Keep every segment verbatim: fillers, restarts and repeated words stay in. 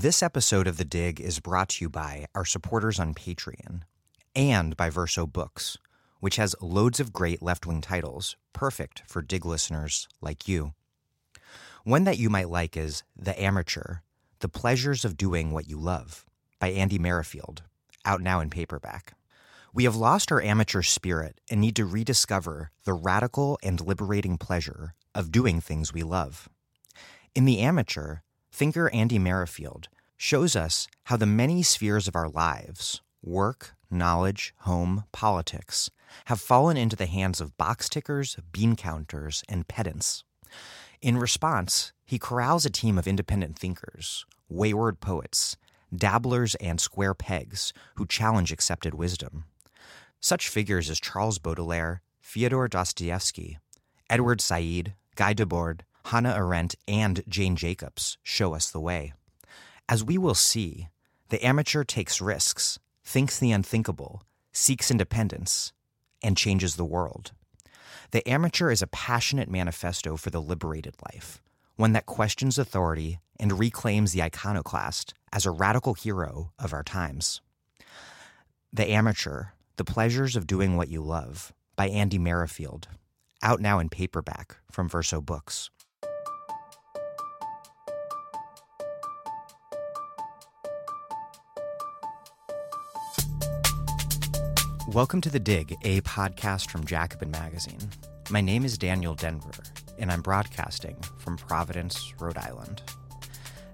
This episode of The Dig is brought to you by our supporters on Patreon and by Verso Books, which has loads of great left-wing titles, perfect for Dig listeners like you. One that you might like is The Amateur, The Pleasures of Doing What You Love by Andy Merrifield, out now in paperback. We have lost our amateur spirit and need to rediscover the radical and liberating pleasure of doing things we love. In The Amateur, thinker Andy Merrifield shows us how the many spheres of our lives, work, knowledge, home, politics, have fallen into the hands of box tickers, bean counters, and pedants. In response, he corrals a team of independent thinkers, wayward poets, dabblers, and square pegs who challenge accepted wisdom. Such figures as Charles Baudelaire, Fyodor Dostoevsky, Edward Said, Guy Debord, Hannah Arendt, and Jane Jacobs show us the way. As we will see, the amateur takes risks, thinks the unthinkable, seeks independence, and changes the world. The Amateur is a passionate manifesto for the liberated life, one that questions authority and reclaims the iconoclast as a radical hero of our times. The Amateur, The Pleasures of Doing What You Love by Andy Merrifield, out now in paperback from Verso Books. Welcome to The Dig, a podcast from Jacobin Magazine. My name is Daniel Denver, and I'm broadcasting from Providence, Rhode Island.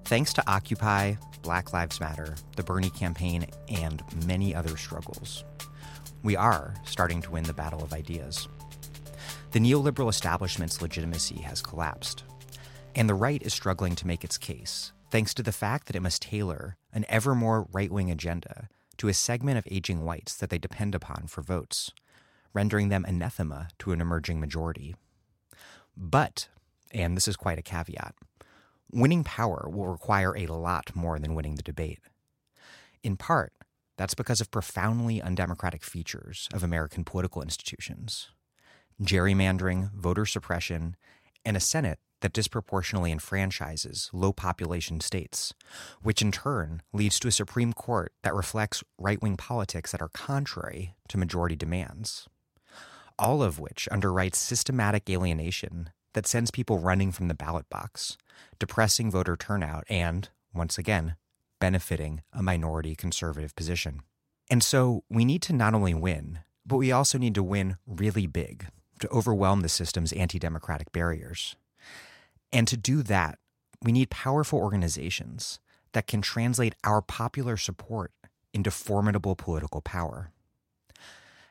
Thanks to Occupy, Black Lives Matter, the Bernie campaign, and many other struggles, we are starting to win the battle of ideas. The neoliberal establishment's legitimacy has collapsed, and the right is struggling to make its case, thanks to the fact that it must tailor an ever more right-wing agenda to a segment of aging whites that they depend upon for votes, rendering them anathema to an emerging majority. But, and this is quite a caveat, winning power will require a lot more than winning the debate. In part, that's because of profoundly undemocratic features of American political institutions: gerrymandering, voter suppression, and a Senate that disproportionately enfranchises low-population states, which in turn leads to a Supreme Court that reflects right-wing politics that are contrary to majority demands, all of which underwrites systematic alienation that sends people running from the ballot box, depressing voter turnout, and, once again, benefiting a minority conservative position. And so we need to not only win, but we also need to win really big to overwhelm the system's anti-democratic barriers. And to do that, we need powerful organizations that can translate our popular support into formidable political power.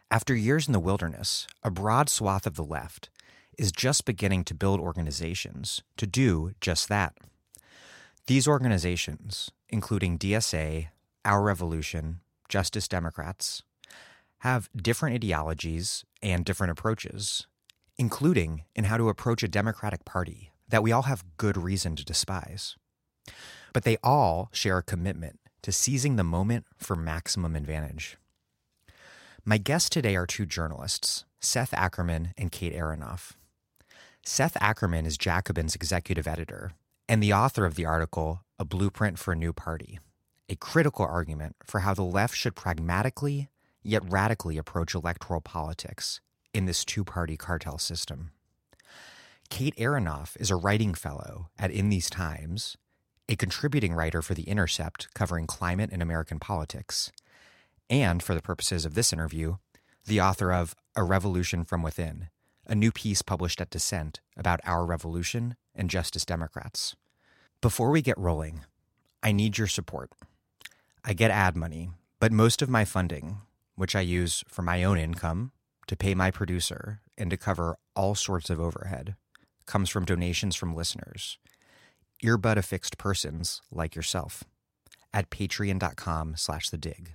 After years in the wilderness, a broad swath of the left is just beginning to build organizations to do just that. These organizations, including D S A, Our Revolution, Justice Democrats, have different ideologies and different approaches, including in how to approach a Democratic Party that we all have good reason to despise. But they all share a commitment to seizing the moment for maximum advantage. My guests today are two journalists, Seth Ackerman and Kate Aronoff. Seth Ackerman is Jacobin's executive editor and the author of the article, A Blueprint for a New Party, a critical argument for how the left should pragmatically yet radically approach electoral politics in this two-party cartel system. Kate Aronoff is a writing fellow at In These Times, a contributing writer for The Intercept covering climate and American politics, and, for the purposes of this interview, the author of A Revolution from Within, a new piece published at Dissent about Our Revolution and Justice Democrats. Before we get rolling, I need your support. I get ad money, but most of my funding, which I use for my own income, to pay my producer, and to cover all sorts of overhead, comes from donations from listeners, earbud-affixed persons like yourself, at patreon.com slash the dig.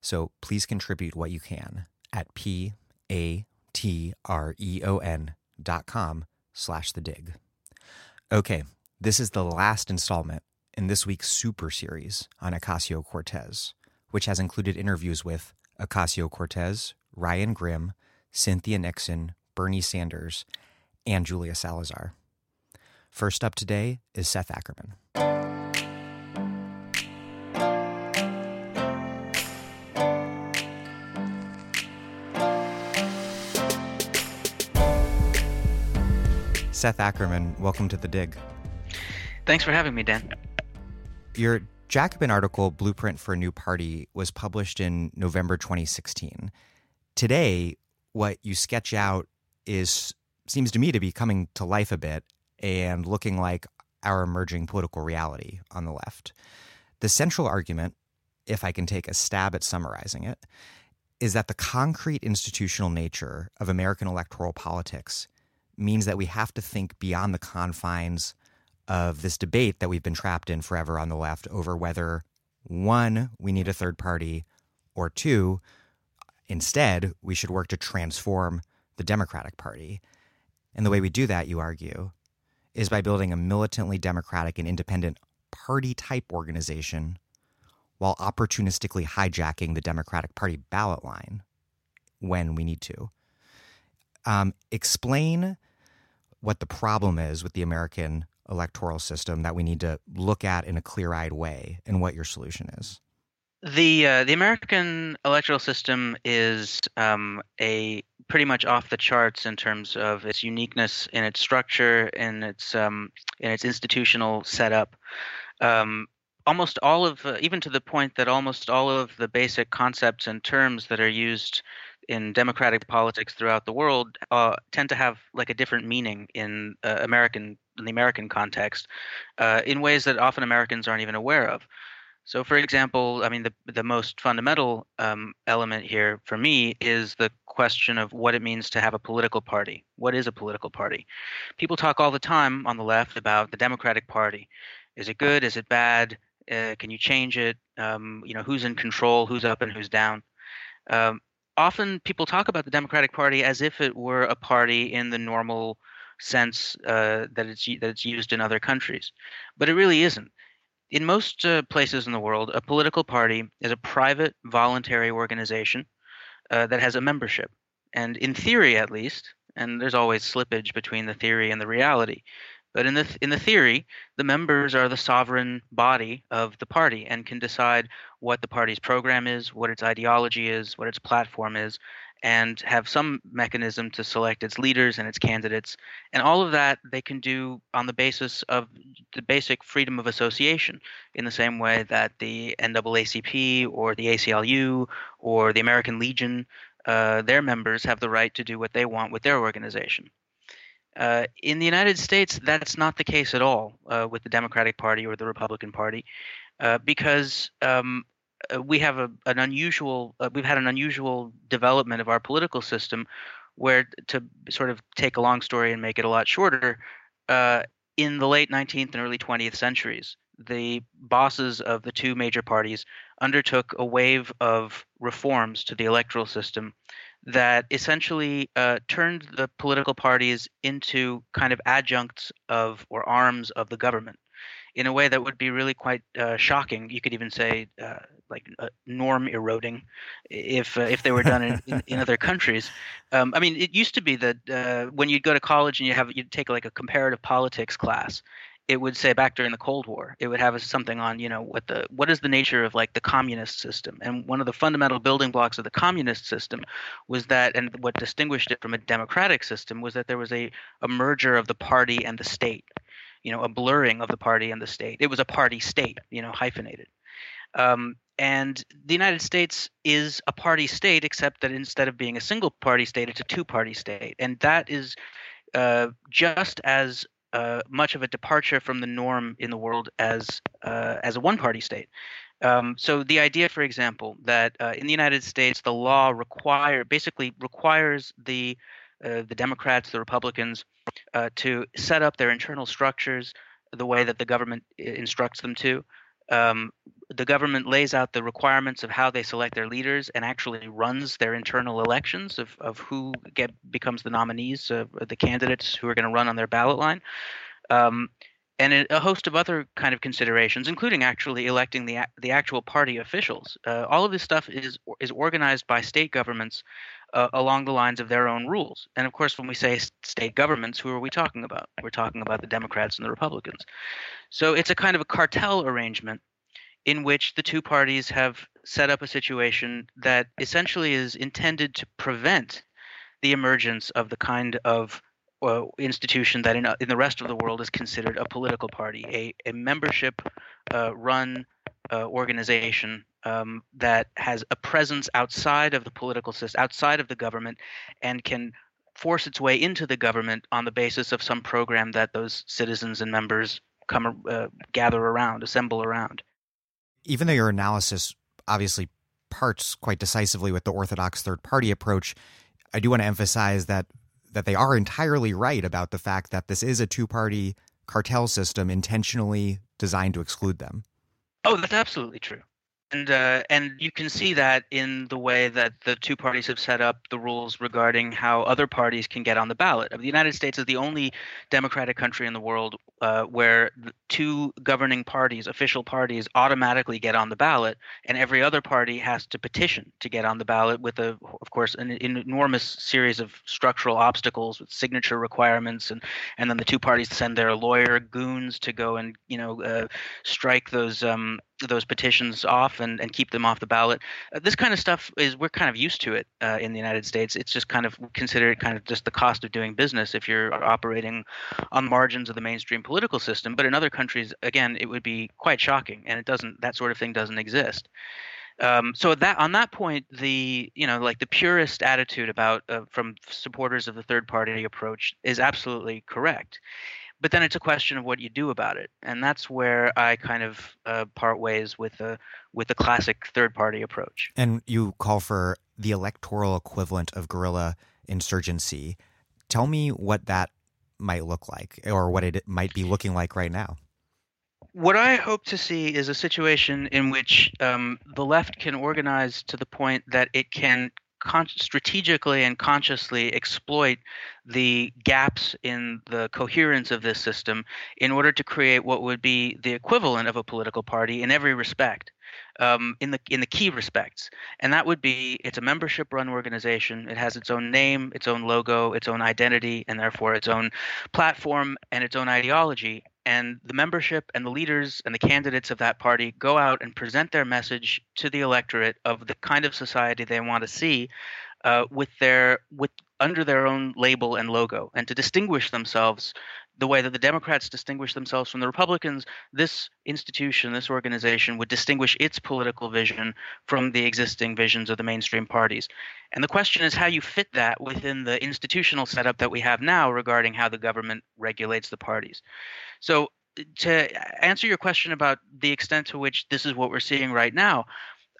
So please contribute what you can at p-a-t-r-e-o-n dot com slash the dig. Okay, this is the last installment in this week's super series on Ocasio-Cortez, which has included interviews with Ocasio-Cortez, Ryan Grimm, Cynthia Nixon, Bernie Sanders, and Julia Salazar. First up today is Seth Ackerman. Seth Ackerman, welcome to The Dig. Thanks for having me, Dan. Your Jacobin article, Blueprint for a New Party, was published in November twenty sixteen. Today, what you sketch out is seems to me to be coming to life a bit and looking like our emerging political reality on the left. The central argument, if I can take a stab at summarizing it, is that the concrete institutional nature of American electoral politics means that we have to think beyond the confines of this debate that we've been trapped in forever on the left over whether, one, we need a third party, or two, instead, we should work to transform the Democratic Party. And the way we do that, you argue, is by building a militantly democratic and independent party-type organization while opportunistically hijacking the Democratic Party ballot line when we need to. Um, explain what the problem is with the American electoral system that we need to look at in a clear-eyed way and what your solution is. The uh, the American electoral system is um, a pretty much off the charts in terms of its uniqueness in its structure and its um, in its institutional setup. Um, almost all of uh, even to the point that almost all of the basic concepts and terms that are used in democratic politics throughout the world uh, tend to have like a different meaning in uh, American in the American context uh, in ways that often Americans aren't even aware of. So, for example, I mean, the the most fundamental um, element here for me is the question of what it means to have a political party. What is a political party? People talk all the time on the left about the Democratic Party. Is it good? Is it bad? Uh, can you change it? Um, you know, who's in control? Who's up and who's down? Um, often people talk about the Democratic Party as if it were a party in the normal sense uh, that it's that it's used in other countries, but it really isn't. In most uh, places in the world, a political party is a private, voluntary organization uh, that has a membership. And in theory, at least, and there's always slippage between the theory and the reality, but in the th- in the theory, the members are the sovereign body of the party and can decide what the party's program is, what its ideology is, what its platform is, and have some mechanism to select its leaders and its candidates. And all of that they can do on the basis of the basic freedom of association in the same way that the N double A C P or the A C L U or the American Legion, uh, their members have the right to do what they want with their organization. Uh, in the United States, that's not the case at all uh, with the Democratic Party or the Republican Party uh, because um, – we have a, an unusual uh, – we've had an unusual development of our political system where, to sort of take a long story and make it a lot shorter, uh, in the late nineteenth and early twentieth centuries, the bosses of the two major parties undertook a wave of reforms to the electoral system that essentially uh, turned the political parties into kind of adjuncts of or arms of the government, in a way that would be really quite uh, shocking. You could even say uh, like uh, norm eroding if uh, if they were done in, in, in other countries. Um, I mean, it used to be that uh, when you'd go to college and you have you'd take like a comparative politics class, it would say back during the Cold War, it would have something on, you know, what the what is the nature of like the communist system. And one of the fundamental building blocks of the communist system was that, and what distinguished it from a democratic system was that there was a, a merger of the party and the state. You know, a blurring of the party and the state. It was a party state, you know, hyphenated. Um, and the United States is a party state, except that instead of being a single party state, it's a two-party state. And that is uh, just as uh, much of a departure from the norm in the world as uh, as a one-party state. Um, so the idea, for example, that uh, in the United States, the law require basically requires the Uh, the Democrats, the Republicans, uh, to set up their internal structures the way that the government instructs them to. Um, the government lays out the requirements of how they select their leaders and actually runs their internal elections of, of who get becomes the nominees, uh, the candidates who are going to run on their ballot line, um, and a host of other kind of considerations, including actually electing the the actual party officials. Uh, all of this stuff is is organized by state governments Uh, along the lines of their own rules. And of course, when we say state governments, who are we talking about? We're talking about the Democrats and the Republicans. So it's a kind of a cartel arrangement in which the two parties have set up a situation that essentially is intended to prevent the emergence of the kind of uh, institution that in, in the rest of the world is considered a political party, a, a membership-run uh, uh, organization um, that has a presence outside of the political system, outside of the government, and can force its way into the government on the basis of some program that those citizens and members come uh, gather around, assemble around. Even though your analysis obviously parts quite decisively with the orthodox third party approach, I do want to emphasize that that they are entirely right about the fact that this is a two-party cartel system intentionally designed to exclude them. Oh, that's absolutely true. And uh, and you can see that in the way that the two parties have set up the rules regarding how other parties can get on the ballot. I mean, the United States is the only democratic country in the world uh, where the two governing parties, official parties, automatically get on the ballot, and every other party has to petition to get on the ballot with, a, of course, an, an enormous series of structural obstacles with signature requirements, and, and then the two parties send their lawyer goons to go and, you know, uh, strike those um, – those petitions off and, and keep them off the ballot. Uh, this kind of stuff is, we're kind of used to it uh, in the United States. It's just kind of considered kind of just the cost of doing business if you're operating on the margins of the mainstream political system. But in other countries, again, it would be quite shocking, and it doesn't, that sort of thing doesn't exist. Um, so that on that point, the, you know, like the purist attitude about uh, from supporters of the third party approach is absolutely correct. But then it's a question of what you do about it, and that's where I kind of uh, part ways with the with the classic third-party approach. And you call for the electoral equivalent of guerrilla insurgency. Tell me what that might look like, or what it might be looking like right now. What I hope to see is a situation in which um, the left can organize to the point that it can Con- strategically and consciously exploit the gaps in the coherence of this system in order to create what would be the equivalent of a political party in every respect, um, in the in the key respects. And that would be, it's a membership-run organization. It has its own name, its own logo, its own identity, and therefore its own platform and its own ideology. And the membership and the leaders and the candidates of that party go out and present their message to the electorate of the kind of society they want to see uh, with their with under their own label and logo, and to distinguish themselves the way that the Democrats distinguish themselves from the Republicans. This institution, this organization would distinguish its political vision from the existing visions of the mainstream parties. And the question is how you fit that within the institutional setup that we have now regarding how the government regulates the parties. So to answer your question about the extent to which this is what we're seeing right now,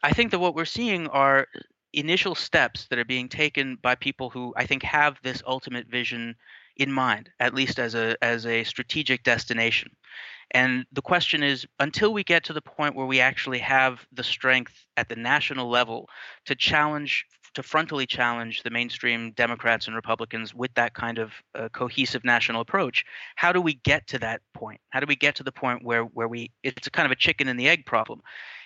I think that what we're seeing are initial steps that are being taken by people who I think have this ultimate vision in mind, at least as a as a strategic destination. And the question is, until we get to the point where we actually have the strength at the national level to challenge, to frontally challenge the mainstream Democrats and Republicans with that kind of uh, cohesive national approach, how do we get to that point? How do we get to the point where where we it's a kind of a chicken and the egg problem?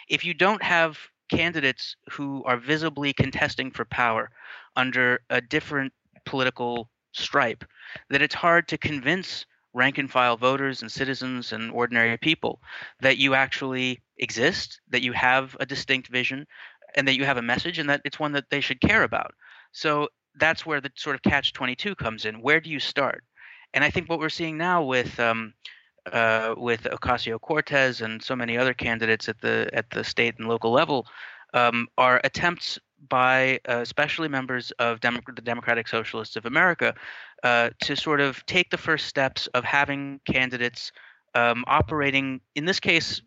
If you don't have candidates who are visibly contesting for power under a different political stripe, that it's hard to convince rank and file voters and citizens and ordinary people that you actually exist, that you have a distinct vision, and that you have a message, and that it's one that they should care about. So that's where the sort of catch twenty-two comes in. Where do you start? And I think what we're seeing now with um, uh, with Ocasio-Cortez and so many other candidates at the at the state and local level um, are attempts by uh, especially members of Demo- the Democratic Socialists of America uh, to sort of take the first steps of having candidates um, operating, in this case,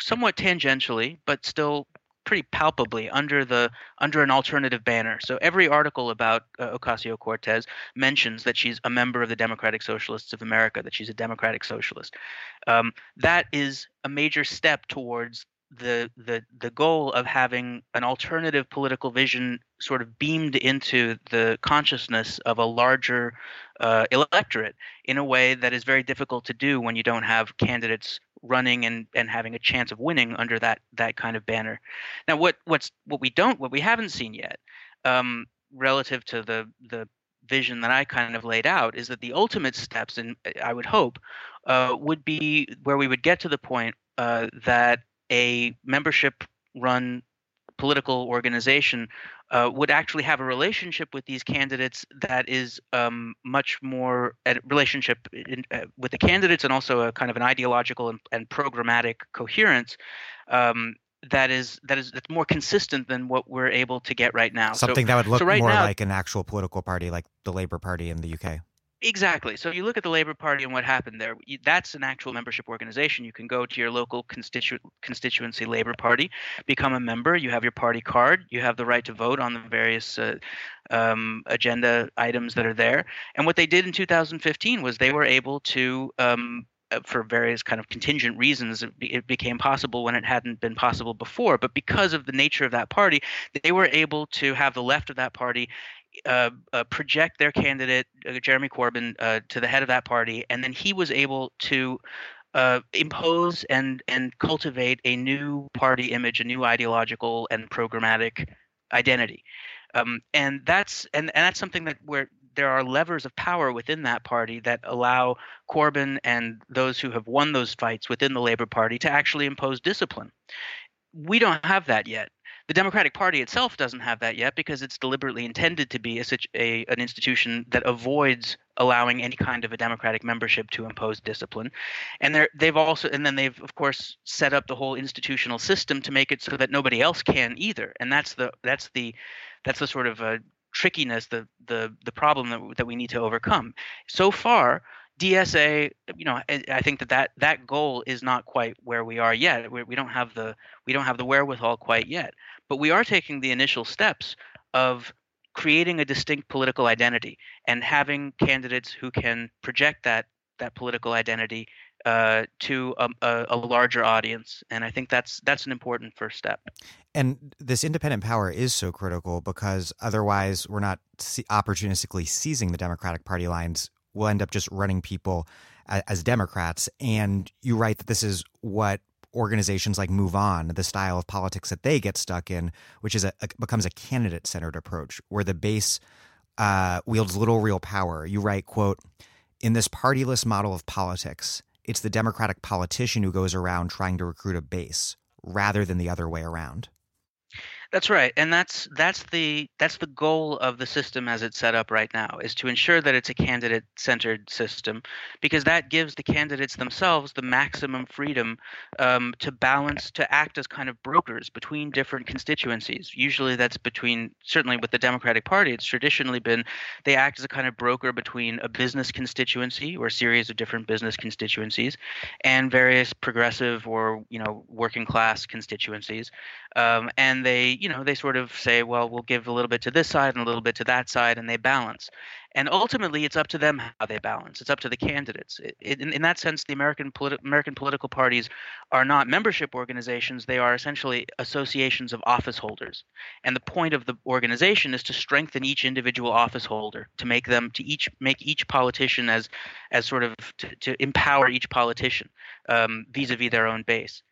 somewhat tangentially, but still pretty palpably under the under an alternative banner. So every article about uh, Ocasio-Cortez mentions that she's a member of the Democratic Socialists of America, that she's a democratic socialist. Um, that is a major step towards the the the goal of having an alternative political vision sort of beamed into the consciousness of a larger uh, electorate in a way that is very difficult to do when you don't have candidates running and, and having a chance of winning under that that kind of banner. Now, what what's what we don't what we haven't seen yet, um, relative to the the vision that I kind of laid out, is that the ultimate steps, and I would hope, uh, would be where we would get to the point uh, that a membership-run political organization uh, would actually have a relationship with these candidates that is um, much more a relationship in, uh, with the candidates, and also a kind of an ideological and, and programmatic coherence um, that is that is that's more consistent than what we're able to get right now. Something so, that would look so right more now, like an actual political party, like the Labour Party in the U K. Exactly. So you look at the Labour Party and what happened there. That's an actual membership organization. You can go to your local constitu- constituency Labour Party, become a member. You have your party card. You have the right to vote on the various uh, um, agenda items that are there. And what they did in two thousand fifteen was they were able to um, – for various kind of contingent reasons, it, be, it became possible when it hadn't been possible before. But because of the nature of that party, they were able to have the left of that party uh, uh, project their candidate, uh, Jeremy Corbyn, uh, to the head of that party. And then he was able to uh, impose and, and cultivate a new party image, a new ideological and programmatic identity. Um, and that's and, and that's something that we're – there are levers of power within that party that allow Corbyn and those who have won those fights within the Labour Party to actually impose discipline. We don't have that yet. The Democratic Party itself doesn't have that yet because it's deliberately intended to be a, a, an institution that avoids allowing any kind of a democratic membership to impose discipline. And they're, they've also, and then they've of course set up the whole institutional system to make it so that nobody else can either. And that's the that's the that's the sort of a trickiness, the the the problem that that we need to overcome. So far, D S A, you know, I, I think that, that that goal is not quite where we are yet. We, we don't have the we don't have the wherewithal quite yet. But we are taking the initial steps of creating a distinct political identity and having candidates who can project that that political identity Uh, to a, a, a larger audience, and I think that's that's an important first step. And this independent power is so critical because otherwise, we're not see- opportunistically seizing the Democratic Party lines. We'll end up just running people as, as Democrats. And you write that this is what organizations like MoveOn, the style of politics that they get stuck in, which is a, a becomes a candidate-centered approach where the base uh, wields little real power. You write, quote, "In this partyless model of politics, it's the Democratic politician who goes around trying to recruit a base rather than the other way around." That's right. And that's that's the that's the goal of the system as it's set up right now, is to ensure that it's a candidate-centered system, because that gives the candidates themselves the maximum freedom um, to balance, to act as kind of brokers between different constituencies. Usually that's between – certainly with the Democratic Party, it's traditionally been they act as a kind of broker between a business constituency or a series of different business constituencies and various progressive or, you know, working class constituencies. Um, and they – you know, they sort of say, well, we'll give a little bit to this side and a little bit to that side, and they balance. And ultimately, it's up to them how they balance. It's up to the candidates. It, in, in that sense, the American, politi- American political parties are not membership organizations. They are essentially associations of office holders. And the point of the organization is to strengthen each individual office holder, to make them to each make each politician as as sort of to, to empower each politician um, vis-a-vis their own base.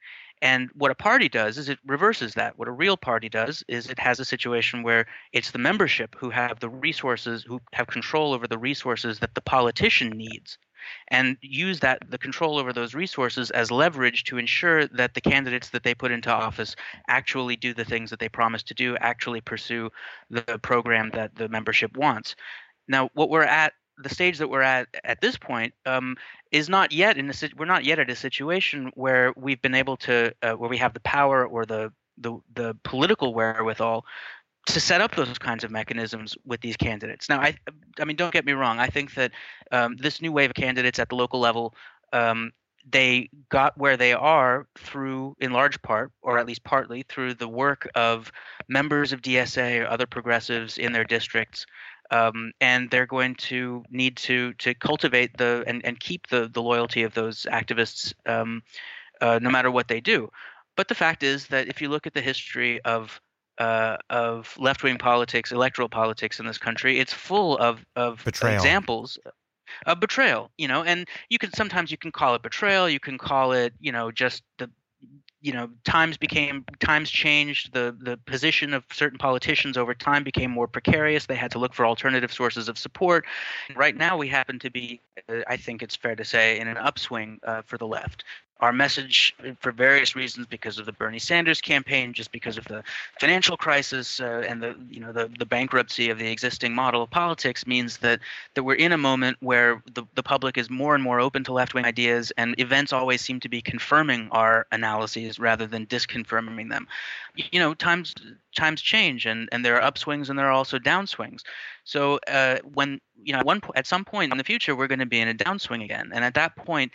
And what a party does is it reverses that. What a real party does is it has a situation where it's the membership who have the resources, who have control over the resources that the politician needs, and use that the control over those resources as leverage to ensure that the candidates that they put into office actually do the things that they promise to do, actually pursue the program that the membership wants. Now, what we're at the stage that we're at at this point um, is not yet in a we're not yet at a situation where we've been able to uh, where we have the power or the, the the political wherewithal to set up those kinds of mechanisms with these candidates. Now, I I mean, don't get me wrong. I think that um, this new wave of candidates at the local level, um, they got where they are through, in large part, or at least partly, through the work of members of D S A or other progressives in their districts. Um, and they're going to need to to cultivate the and, and keep the, the loyalty of those activists um, uh, no matter what they do. But the fact is that if you look at the history of uh, of left-wing politics, electoral politics in this country, it's full of, of betrayal. examples of betrayal. You know, and you can sometimes you can call it betrayal. You can call it, you know, just the you know, times became times changed. The the position of certain politicians over time became more precarious. They had to look for alternative sources of support. Right now, we happen to be, I think it's fair to say, in an upswing uh, for the left. Our message, for various reasons, because of the Bernie Sanders campaign, just because of the financial crisis uh, and the you know the, the bankruptcy of the existing model of politics, means that that we're in a moment where the, the public is more and more open to left-wing ideas, and events always seem to be confirming our analyses rather than disconfirming them. You know, times times change, and, and there are upswings and there are also downswings. So uh, when you know at one po- at some point in the future, we're going to be in a downswing again, and at that point,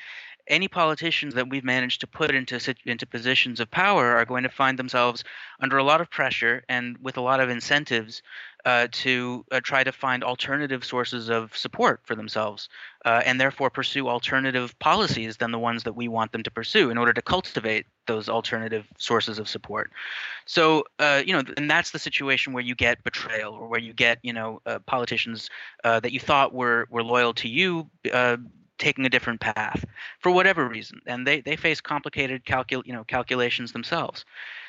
any politicians that we've managed to put into into positions of power are going to find themselves under a lot of pressure and with a lot of incentives uh, to uh, try to find alternative sources of support for themselves uh, and therefore pursue alternative policies than the ones that we want them to pursue in order to cultivate those alternative sources of support. So, uh, you know, and that's the situation where you get betrayal or where you get, you know, uh, politicians uh, that you thought were, were loyal to you uh, taking a different path for whatever reason, and they they face complicated calcul you know calculations themselves.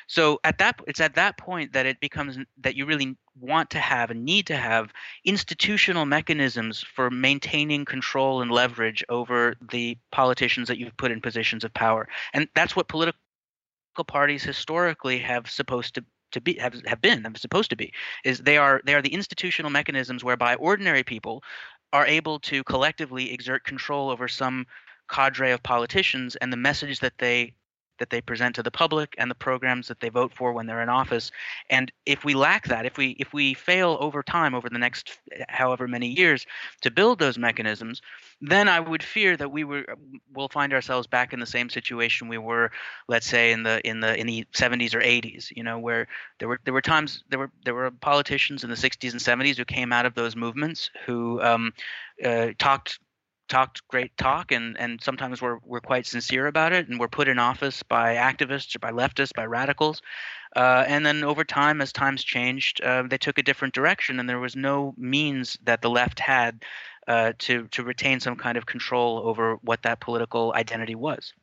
So at that it's at that point that it becomes that you really want to have and need to have institutional mechanisms for maintaining control and leverage over the politicians that you've put in positions of power, and that's what political parties historically have supposed to to be have have been have supposed to be is they are they are the institutional mechanisms whereby ordinary people are able to collectively exert control over some cadre of politicians and the message that they that they present to the public and the programs that they vote for when they're in office. And if we lack that, if we if we fail over time, over the next however many years, to build those mechanisms, then I would fear that we were will find ourselves back in the same situation we were, let's say, in the in the in the seventies or eighties, you know, where there were there were times there were there were politicians in the sixties and seventies who came out of those movements who um, uh, talked. talked great talk and, and sometimes we're, we're quite sincere about it and we're put in office by activists or by leftists, by radicals. Uh, and then over time, as times changed, uh, they took a different direction and there was no means that the left had uh, to, to retain some kind of control over what that political identity was.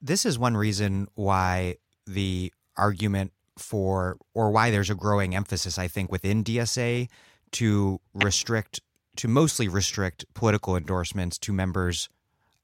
This is one reason why the argument for or why there's a growing emphasis, I think, within D S A to restrict to mostly restrict political endorsements to members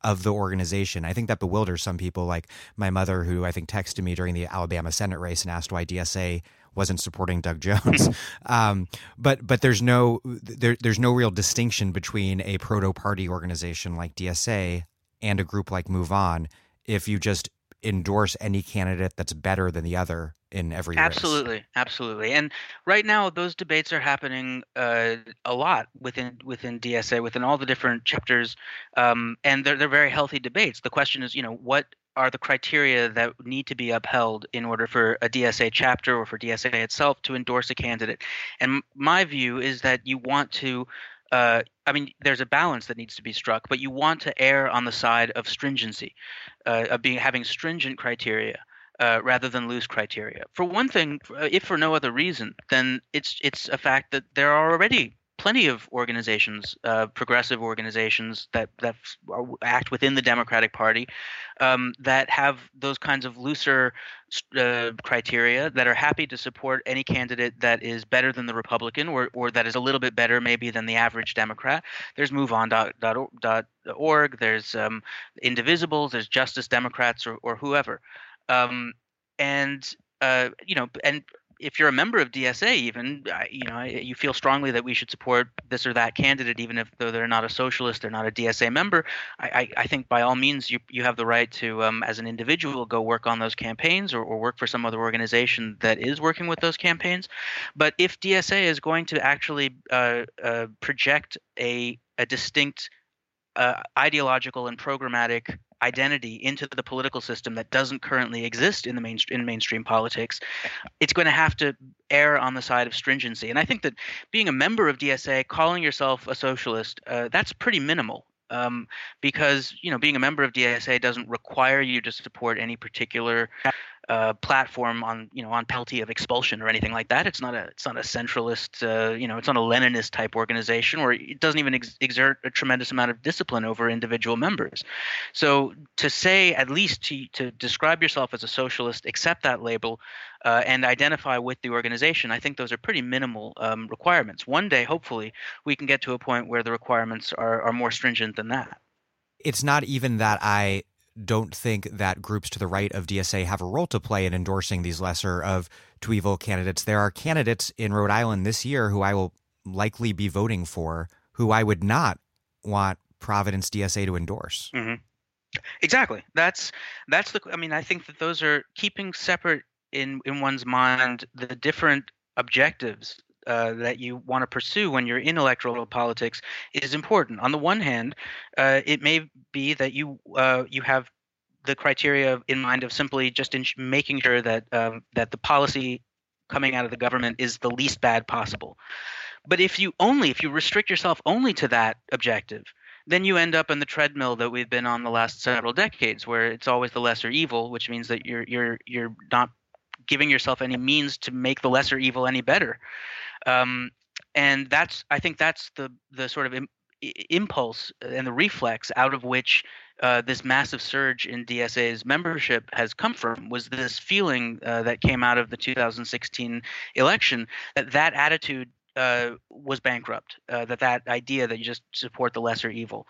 of the organization. I think that bewilders some people, like my mother, who I think texted me during the Alabama Senate race and asked why D S A wasn't supporting Doug Jones. um, but but there's no there, there's no real distinction between a proto-party organization like D S A and a group like MoveOn if you just endorse any candidate that's better than the other in every race. Absolutely, absolutely. And right now, those debates are happening uh, a lot within within D S A, within all the different chapters, um, and they're they're very healthy debates. The question is, you know, what are the criteria that need to be upheld in order for a D S A chapter or for D S A itself to endorse a candidate? And my view is that you want to. Uh, I mean, there's a balance that needs to be struck, but you want to err on the side of stringency, uh, of being having stringent criteria uh, rather than loose criteria. For one thing, if for no other reason, then it's it's a fact that there are already plenty of organizations, uh, progressive organizations that that act within the Democratic Party um, that have those kinds of looser uh, criteria that are happy to support any candidate that is better than the Republican or or that is a little bit better maybe than the average Democrat. There's MoveOn dot org, there's um, Indivisibles, there's Justice Democrats or, or whoever. Um, and, uh, you know, and if you're a member of D S A, even you know you feel strongly that we should support this or that candidate, even if though they're not a socialist, they're not a D S A member. I, I, I think by all means you you have the right to, um, as an individual, go work on those campaigns or, or work for some other organization that is working with those campaigns. But if D S A is going to actually uh, uh, project a a distinct uh, ideological and programmatic identity into the political system that doesn't currently exist in the main, in mainstream politics, it's going to have to err on the side of stringency. And I think that being a member of D S A, calling yourself a socialist, uh, that's pretty minimal um, because, you know, being a member of D S A doesn't require you to support any particular Uh, platform on you know on penalty of expulsion or anything like that. It's not a it's not a centralist uh, you know it's not a Leninist type organization, or it doesn't even ex- exert a tremendous amount of discipline over individual members. So to say at least to to describe yourself as a socialist, accept that label, uh, and identify with the organization, I think those are pretty minimal um, requirements. One day, hopefully, we can get to a point where the requirements are are more stringent than that. it's not even that I don't think that groups to the right of D S A have a role to play in endorsing these lesser of two evil candidates. There are candidates in Rhode Island this year who I will likely be voting for, who I would not want Providence D S A to endorse. Mm-hmm. Exactly. That's that's the. I mean, I think that those are keeping separate in in one's mind the different objectives Uh, that you want to pursue when you're in electoral politics is important. On the one hand, uh, it may be that you uh, you have the criteria in mind of simply just in making sure that um, that the policy coming out of the government is the least bad possible. But if you only if you restrict yourself only to that objective, then you end up in the treadmill that we've been on the last several decades, where it's always the lesser evil, which means that you're you're you're not giving yourself any means to make the lesser evil any better. Um, and that's, I think that's the, the sort of im- impulse and the reflex out of which uh, this massive surge in D S A's membership has come from, was this feeling uh, that came out of the two thousand sixteen election, that that attitude uh, was bankrupt, uh, that that idea that you just support the lesser evil.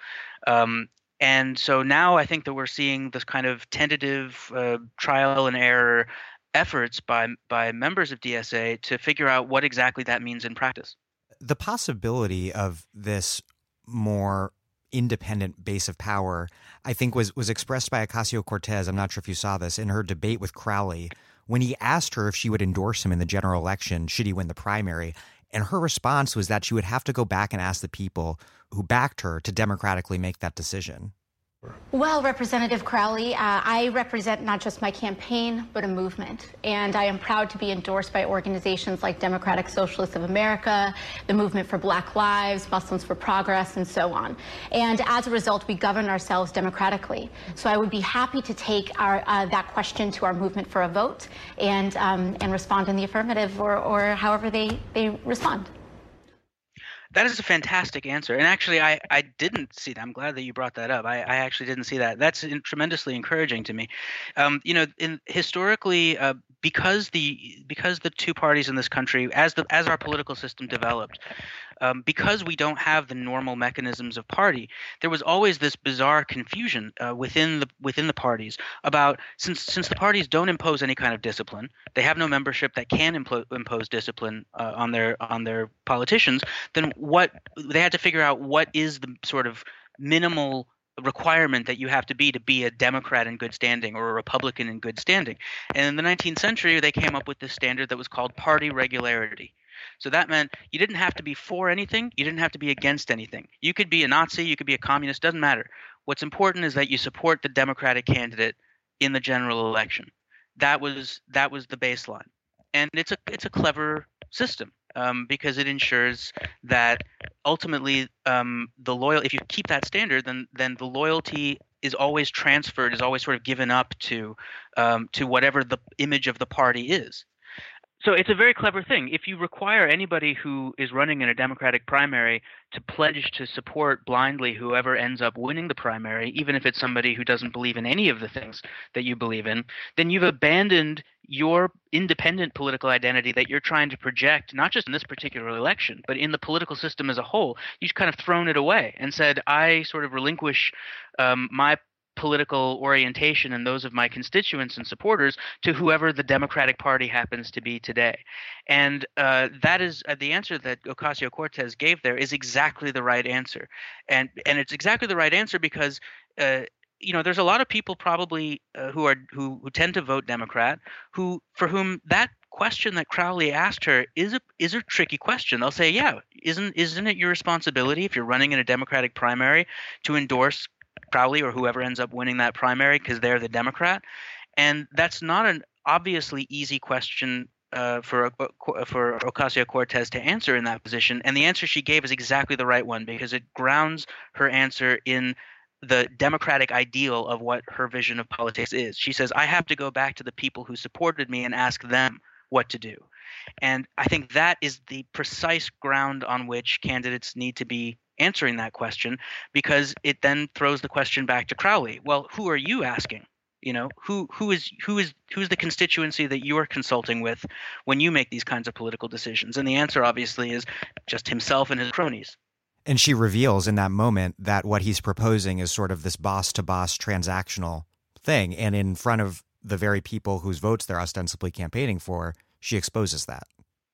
Um, and so now I think that we're seeing this kind of tentative uh, trial and error efforts by by members of D S A to figure out what exactly that means in practice. The possibility of this more independent base of power, I think, was was expressed by Ocasio-Cortez. I'm not sure if you saw this in her debate with Crowley, when he asked her if she would endorse him in the general election should he win the primary. And her response was that she would have to go back and ask the people who backed her to democratically make that decision. Well, Representative Crowley, uh, I represent not just my campaign, but a movement. And I am proud to be endorsed by organizations like Democratic Socialists of America, the Movement for Black Lives, Muslims for Progress, and so on. And as a result, we govern ourselves democratically. So I would be happy to take our, uh, that question to our movement for a vote and um, and respond in the affirmative, or, or however they, they respond. That is a fantastic answer. And actually, I, I didn't see that. I'm glad that you brought that up. I, I actually didn't see that. That's in, tremendously encouraging to me. Um, you know, in, historically, uh, because the because the two parties in this country, as the as our political system developed, um, because we don't have the normal mechanisms of party, there was always this bizarre confusion uh, within the within the parties about since since the parties don't impose any kind of discipline, they have no membership that can impl- impose discipline uh, on their on their politicians. Then what they had to figure out what is the sort of minimal requirement that you have to be to be a Democrat in good standing or a Republican in good standing. And in the nineteenth century, they came up with this standard that was called party regularity. So that meant you didn't have to be for anything. You didn't have to be against anything. You could be a Nazi. You could be a communist. Doesn't matter. What's important is that you support the Democratic candidate in the general election. That was that was the baseline. And it's a it's a clever system. Um, because it ensures that ultimately um, the loyal – if you keep that standard, then then the loyalty is always transferred, is always sort of given up to um, to whatever the image of the party is. So it's a very clever thing. If you require anybody who is running in a Democratic primary to pledge to support blindly whoever ends up winning the primary, even if it's somebody who doesn't believe in any of the things that you believe in, then you've abandoned – your independent political identity that you're trying to project, not just in this particular election, but in the political system as a whole. You've kind of thrown it away and said, I sort of relinquish um, my political orientation and those of my constituents and supporters to whoever the Democratic Party happens to be today. And uh, that is uh, the answer that Ocasio-Cortez gave there is exactly the right answer. And, and it's exactly the right answer because uh, you know, there's a lot of people probably uh, who are who, who tend to vote Democrat who for whom that question that Crowley asked her is a is a tricky question. They'll say, yeah, isn't isn't it your responsibility if you're running in a Democratic primary to endorse Crowley or whoever ends up winning that primary because they're the Democrat? And that's not an obviously easy question uh, for uh, for Ocasio-Cortez to answer in that position. And the answer she gave is exactly the right one because it grounds her answer in the democratic ideal of what her vision of politics is. She says, I have to go back to the people who supported me and ask them what to do. And I think that is the precise ground on which candidates need to be answering that question, because it then throws the question back to Crowley. Well, who are you asking? You know, who who is who is who's the constituency that you are consulting with when you make these kinds of political decisions? And the answer obviously is just himself and his cronies. And she reveals in that moment that what he's proposing is sort of this boss-to-boss transactional thing. And in front of the very people whose votes they're ostensibly campaigning for, she exposes that.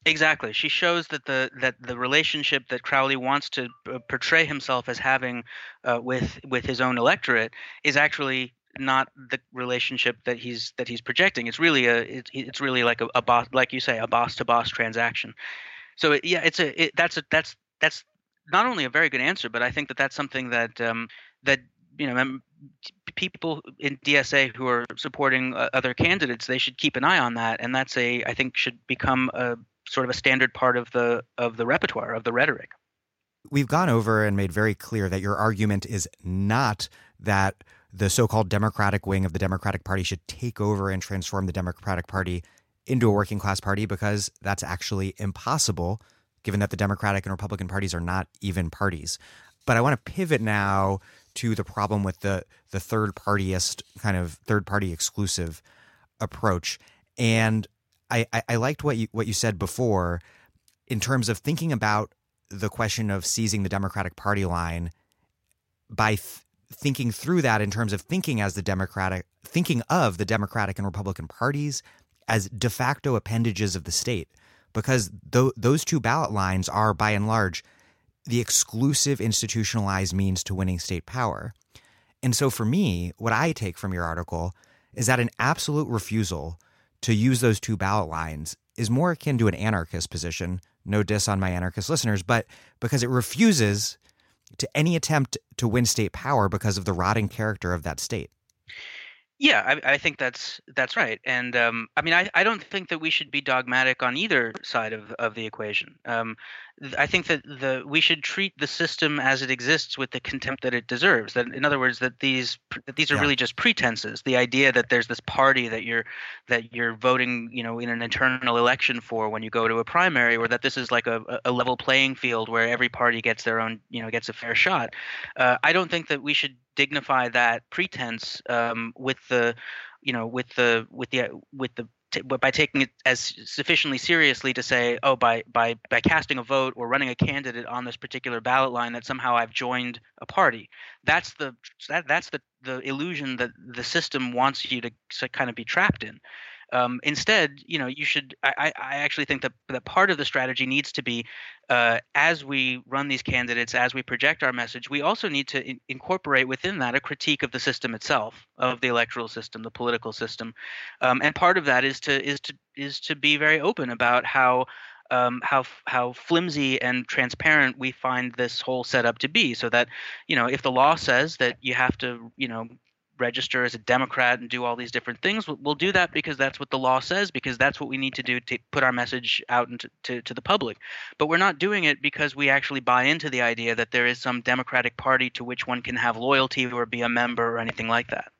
Exactly. She shows that the that the relationship that Crowley wants to portray himself as having uh, with with his own electorate is actually not the relationship that he's that he's projecting. It's really a it's, it's really like a, a boss, like you say, a boss to boss transaction. So it, yeah, it's a it, that's a that's that's not only a very good answer, but I think that that's something that um, that you know people in D S A who are supporting uh, other candidates, they should keep an eye on that, and that's a I think should become a sort of a standard part of the of the repertoire, of the rhetoric. We've gone over and made very clear that your argument is not that the so-called Democratic wing of the Democratic Party should take over and transform the Democratic Party into a working-class party, because that's actually impossible, given that the Democratic and Republican parties are not even parties. But I want to pivot now to the problem with the the third-partyist, kind of third-party exclusive approach. And I, I liked what you what you said before in terms of thinking about the question of seizing the Democratic Party line by th- thinking through that in terms of thinking as the Democratic thinking of the Democratic and Republican parties as de facto appendages of the state, because th- those two ballot lines are by and large the exclusive institutionalized means to winning state power. And so for me, what I take from your article is that an absolute refusal to use those two ballot lines is more akin to an anarchist position, no diss on my anarchist listeners, but because it refuses to any attempt to win state power because of the rotting character of that state. Yeah, I, I think that's that's right. And um, I mean, I, I don't think that we should be dogmatic on either side of, of the equation. Um, th- I think that the we should treat the system as it exists with the contempt that it deserves. That, in other words, that these that these are yeah. really just pretenses. The idea that there's this party that you're that you're voting, you know, in an internal election for when you go to a primary, or that this is like a, a level playing field where every party gets their own, you know, gets a fair shot. Uh, I don't think that we should dignify that pretense um, with the, you know, with the with the with the t- by taking it as sufficiently seriously to say, oh, by by by casting a vote or running a candidate on this particular ballot line, that somehow I've joined a party. That's the that that's the the illusion that the system wants you to, to kind of be trapped in. Um, instead, you know, you should. I, I actually think that that part of the strategy needs to be, uh, as we run these candidates, as we project our message, we also need to in- incorporate within that a critique of the system itself, of the electoral system, the political system, um, and part of that is to is to is to be very open about how. Um, how how flimsy and transparent we find this whole setup to be, so that, you know, if the law says that you have to, you know, register as a Democrat and do all these different things, we'll, we'll do that because that's what the law says, because that's what we need to do to put our message out into to, to the public. But we're not doing it because we actually buy into the idea that there is some Democratic Party to which one can have loyalty or be a member or anything like that.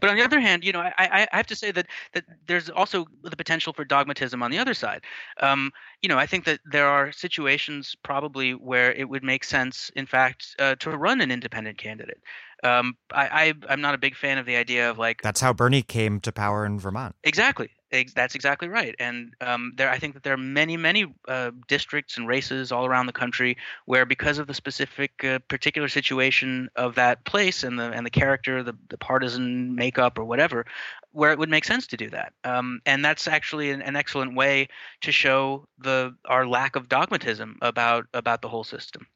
But on the other hand, you know, I, I have to say that, that there's also the potential for dogmatism on the other side. Um, you know, I think that there are situations probably where it would make sense, in fact, uh, to run an independent candidate. Um, I, I, I'm not a big fan of the idea of like... That's how Bernie came to power in Vermont. Exactly. That's exactly right. And um, there, I think that there are many, many uh, districts and races all around the country where, because of the specific uh, particular situation of that place and the and the character, the, the partisan makeup or whatever, where it would make sense to do that. Um, and that's actually an, an excellent way to show the our lack of dogmatism about about the whole system.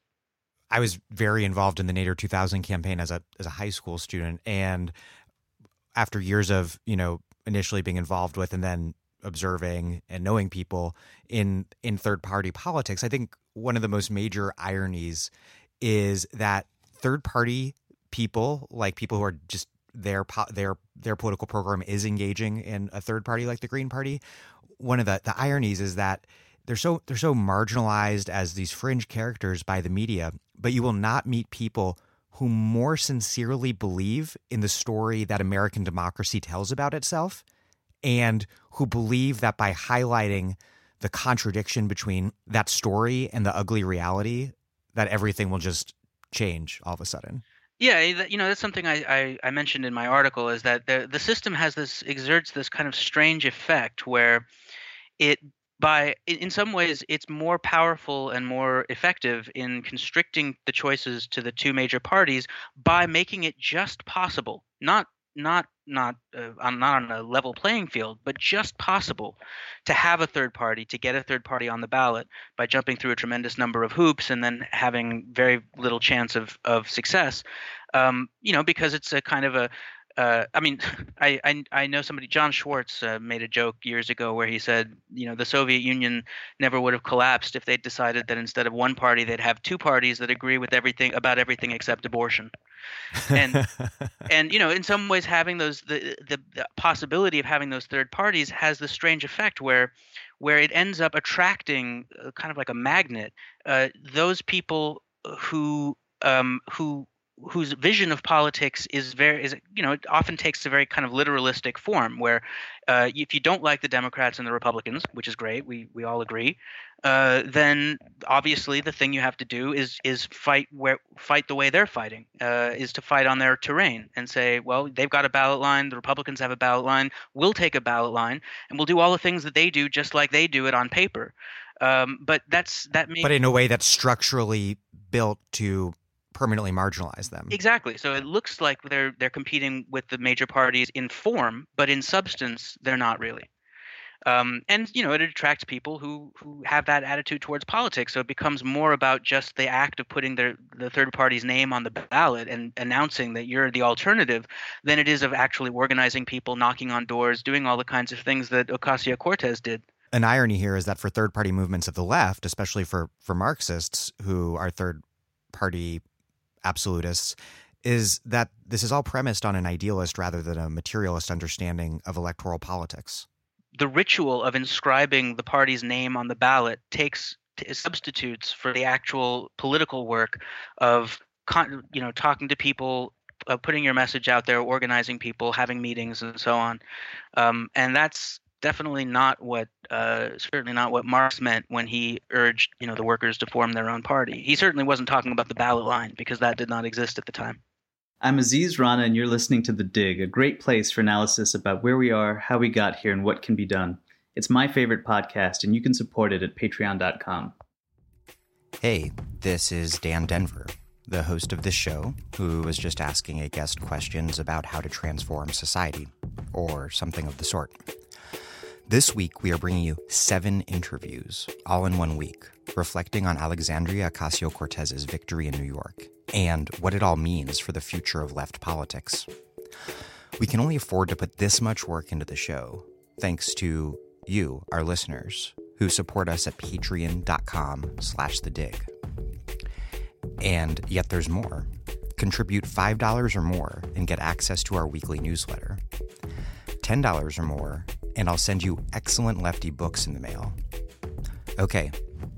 I was very involved in the Nader two thousand campaign as a as a high school student, and after years of, you know, initially being involved with and then observing and knowing people in in third party politics, I think one of the most major ironies is that third party people, like people who are just their their their political program is engaging in a third party like the Green Party. One of the, the ironies is that they're so they're so marginalized as these fringe characters by the media, but you will not meet people who more sincerely believe in the story that American democracy tells about itself, and who believe that by highlighting the contradiction between that story and the ugly reality, that everything will just change all of a sudden. Yeah, you know, that's something I, I, I mentioned in my article, is that the, the system has this exerts this kind of strange effect where it by in some ways it's more powerful and more effective in constricting the choices to the two major parties by making it just possible, not not not uh, on not on a level playing field, but just possible to have a third party, to get a third party on the ballot by jumping through a tremendous number of hoops and then having very little chance of of success, um, you know, because it's a kind of a Uh, I mean, I, I I know somebody, John Schwartz, uh, made a joke years ago where he said, you know, the Soviet Union never would have collapsed if they'd decided that instead of one party, they'd have two parties that agree with everything about everything except abortion. And and you know, in some ways, having those the, the the possibility of having those third parties has this strange effect where where it ends up attracting uh, kind of like a magnet uh, those people who um, who. whose vision of politics is very, is you know, it often takes a very kind of literalistic form where uh, if you don't like the Democrats and the Republicans, which is great, we we all agree, uh, then obviously the thing you have to do is is fight where fight the way they're fighting, uh, is to fight on their terrain and say, well, they've got a ballot line, the Republicans have a ballot line, we'll take a ballot line, and we'll do all the things that they do just like they do it on paper. Um, but that's that. May- but in a way that's structurally built to permanently marginalize them. Exactly. So it looks like they're they're competing with the major parties in form, but in substance, they're not really. Um, and, you know, it attracts people who, who have that attitude towards politics. So it becomes more about just the act of putting their, the third party's name on the ballot and announcing that you're the alternative than it is of actually organizing people, knocking on doors, doing all the kinds of things that Ocasio-Cortez did. An irony here is that for third-party movements of the left, especially for, for Marxists who are third-party absolutists, is that this is all premised on an idealist rather than a materialist understanding of electoral politics. The ritual of inscribing the party's name on the ballot takes substitutes for the actual political work of, you know, talking to people, uh, putting your message out there, organizing people, having meetings, and so on. Um, and that's definitely not what, uh, certainly not what Marx meant when he urged, you know, the workers to form their own party. He certainly wasn't talking about the ballot line because that did not exist at the time. I'm Aziz Rana, and you're listening to The Dig, a great place for analysis about where we are, how we got here, and what can be done. It's my favorite podcast, and you can support it at patreon dot com. Hey, this is Dan Denver, the host of this show, who was just asking a guest questions about how to transform society, or something of the sort. This week, we are bringing you seven interviews, all in one week, reflecting on Alexandria Ocasio-Cortez's victory in New York and what it all means for the future of left politics. We can only afford to put this much work into the show, thanks to you, our listeners, who support us at patreon.com slash the dig. And yet there's more. Contribute five dollars or more and get access to our weekly newsletter. ten dollars or more, and I'll send you excellent lefty books in the mail. Okay,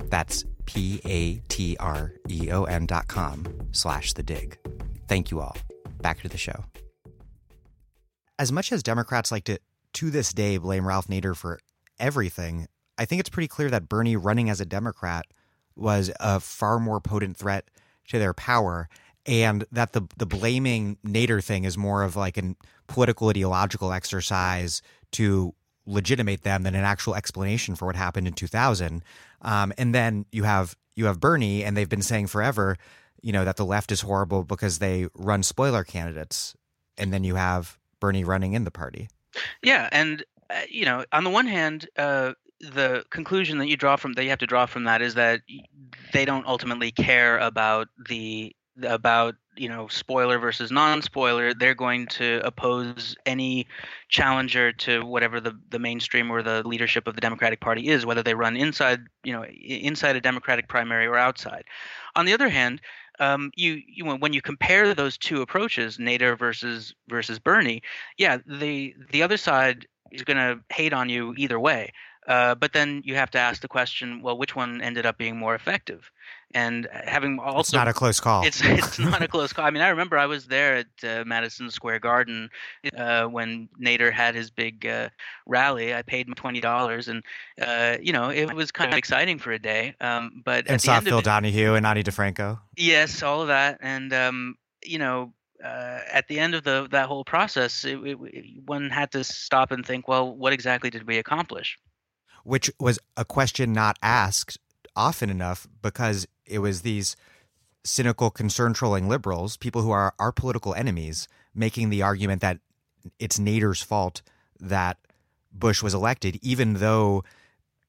that's P-A-T-R-E-O-N dot com slash the dig. Thank you all. Back to the show. As much as Democrats like to, to this day, blame Ralph Nader for everything, I think it's pretty clear that Bernie running as a Democrat was a far more potent threat to their power, and that the the blaming Nader thing is more of like a political ideological exercise to legitimate them than an actual explanation for what happened in two thousand. Um, and then you have you have Bernie, and they've been saying forever, you know, that the left is horrible because they run spoiler candidates. And then you have Bernie running in the party. Yeah. And, uh, you know, on the one hand, uh, the conclusion that you draw from that you have to draw from that is that they don't ultimately care about the about, you know, spoiler versus non-spoiler. They're going to oppose any challenger to whatever the, the mainstream or the leadership of the Democratic Party is, whether they run inside, you know, inside a Democratic primary or outside. On the other hand, um, you, you when you compare those two approaches, Nader versus versus Bernie, yeah, the the other side is going to hate on you either way. Uh, but then you have to ask the question, well, which one ended up being more effective? And having also, it's not a close call. It's it's not a close call. I mean, I remember I was there at uh, Madison Square Garden uh, when Nader had his big uh, rally. I paid him twenty dollars, and uh, you know, it was kind of exciting for a day. Um, but and saw Phil Donahue and Ani DeFranco. Yes, all of that, and um, you know. Uh, at the end of the that whole process, it, it, one had to stop and think, well, what exactly did we accomplish? which was a question not asked often enough because it was these cynical, concern-trolling liberals, people who are our political enemies, making the argument that it's Nader's fault that Bush was elected, even though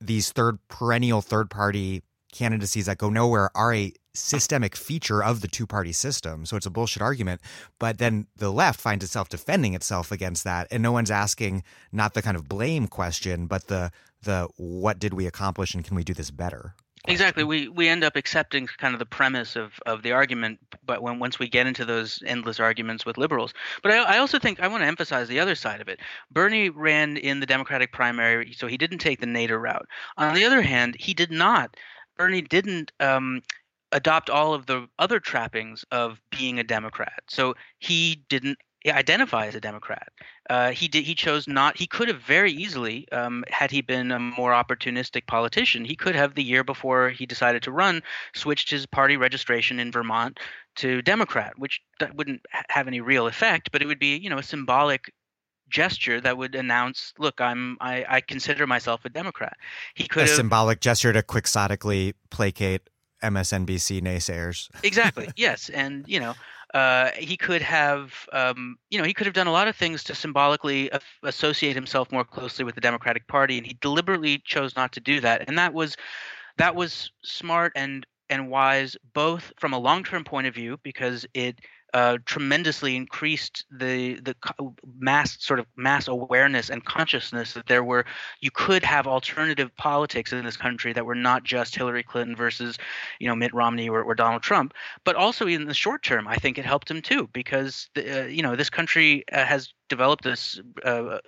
these third perennial third-party candidacies that go nowhere are a systemic feature of the two-party system. So it's a bullshit argument. But then the left finds itself defending itself against that, and no one's asking not the kind of blame question, but the the what did we accomplish and can we do this better? Exactly. We we end up accepting kind of the premise of, of the argument, but when once we get into those endless arguments with liberals. But I, I also think I want to emphasize the other side of it. Bernie ran in the Democratic primary, so he didn't take the Nader route. On the other hand, he did not. Bernie didn't um, adopt all of the other trappings of being a Democrat. So he didn't identify as a Democrat. Uh, he did. He chose not. He could have very easily, um, had he been a more opportunistic politician, he could have the year before he decided to run switched his party registration in Vermont to Democrat, which that wouldn't have any real effect, but it would be, you know, a symbolic gesture that would announce, look, I'm I, I consider myself a Democrat. He could a have, symbolic gesture to quixotically placate M S N B C naysayers. Exactly. Yes, and you know. Uh, he could have, um, you know, he could have done a lot of things to symbolically af- associate himself more closely with the Democratic Party, and he deliberately chose not to do that. And that was, that was smart and and wise, both from a long-term point of view, because it uh, tremendously increased the the mass sort of mass awareness and consciousness that there were you could have alternative politics in this country that were not just Hillary Clinton versus, you know, Mitt Romney or, or Donald Trump. But also in the short term, I think it helped him too, because the, uh, you know this country uh, has developed this uh,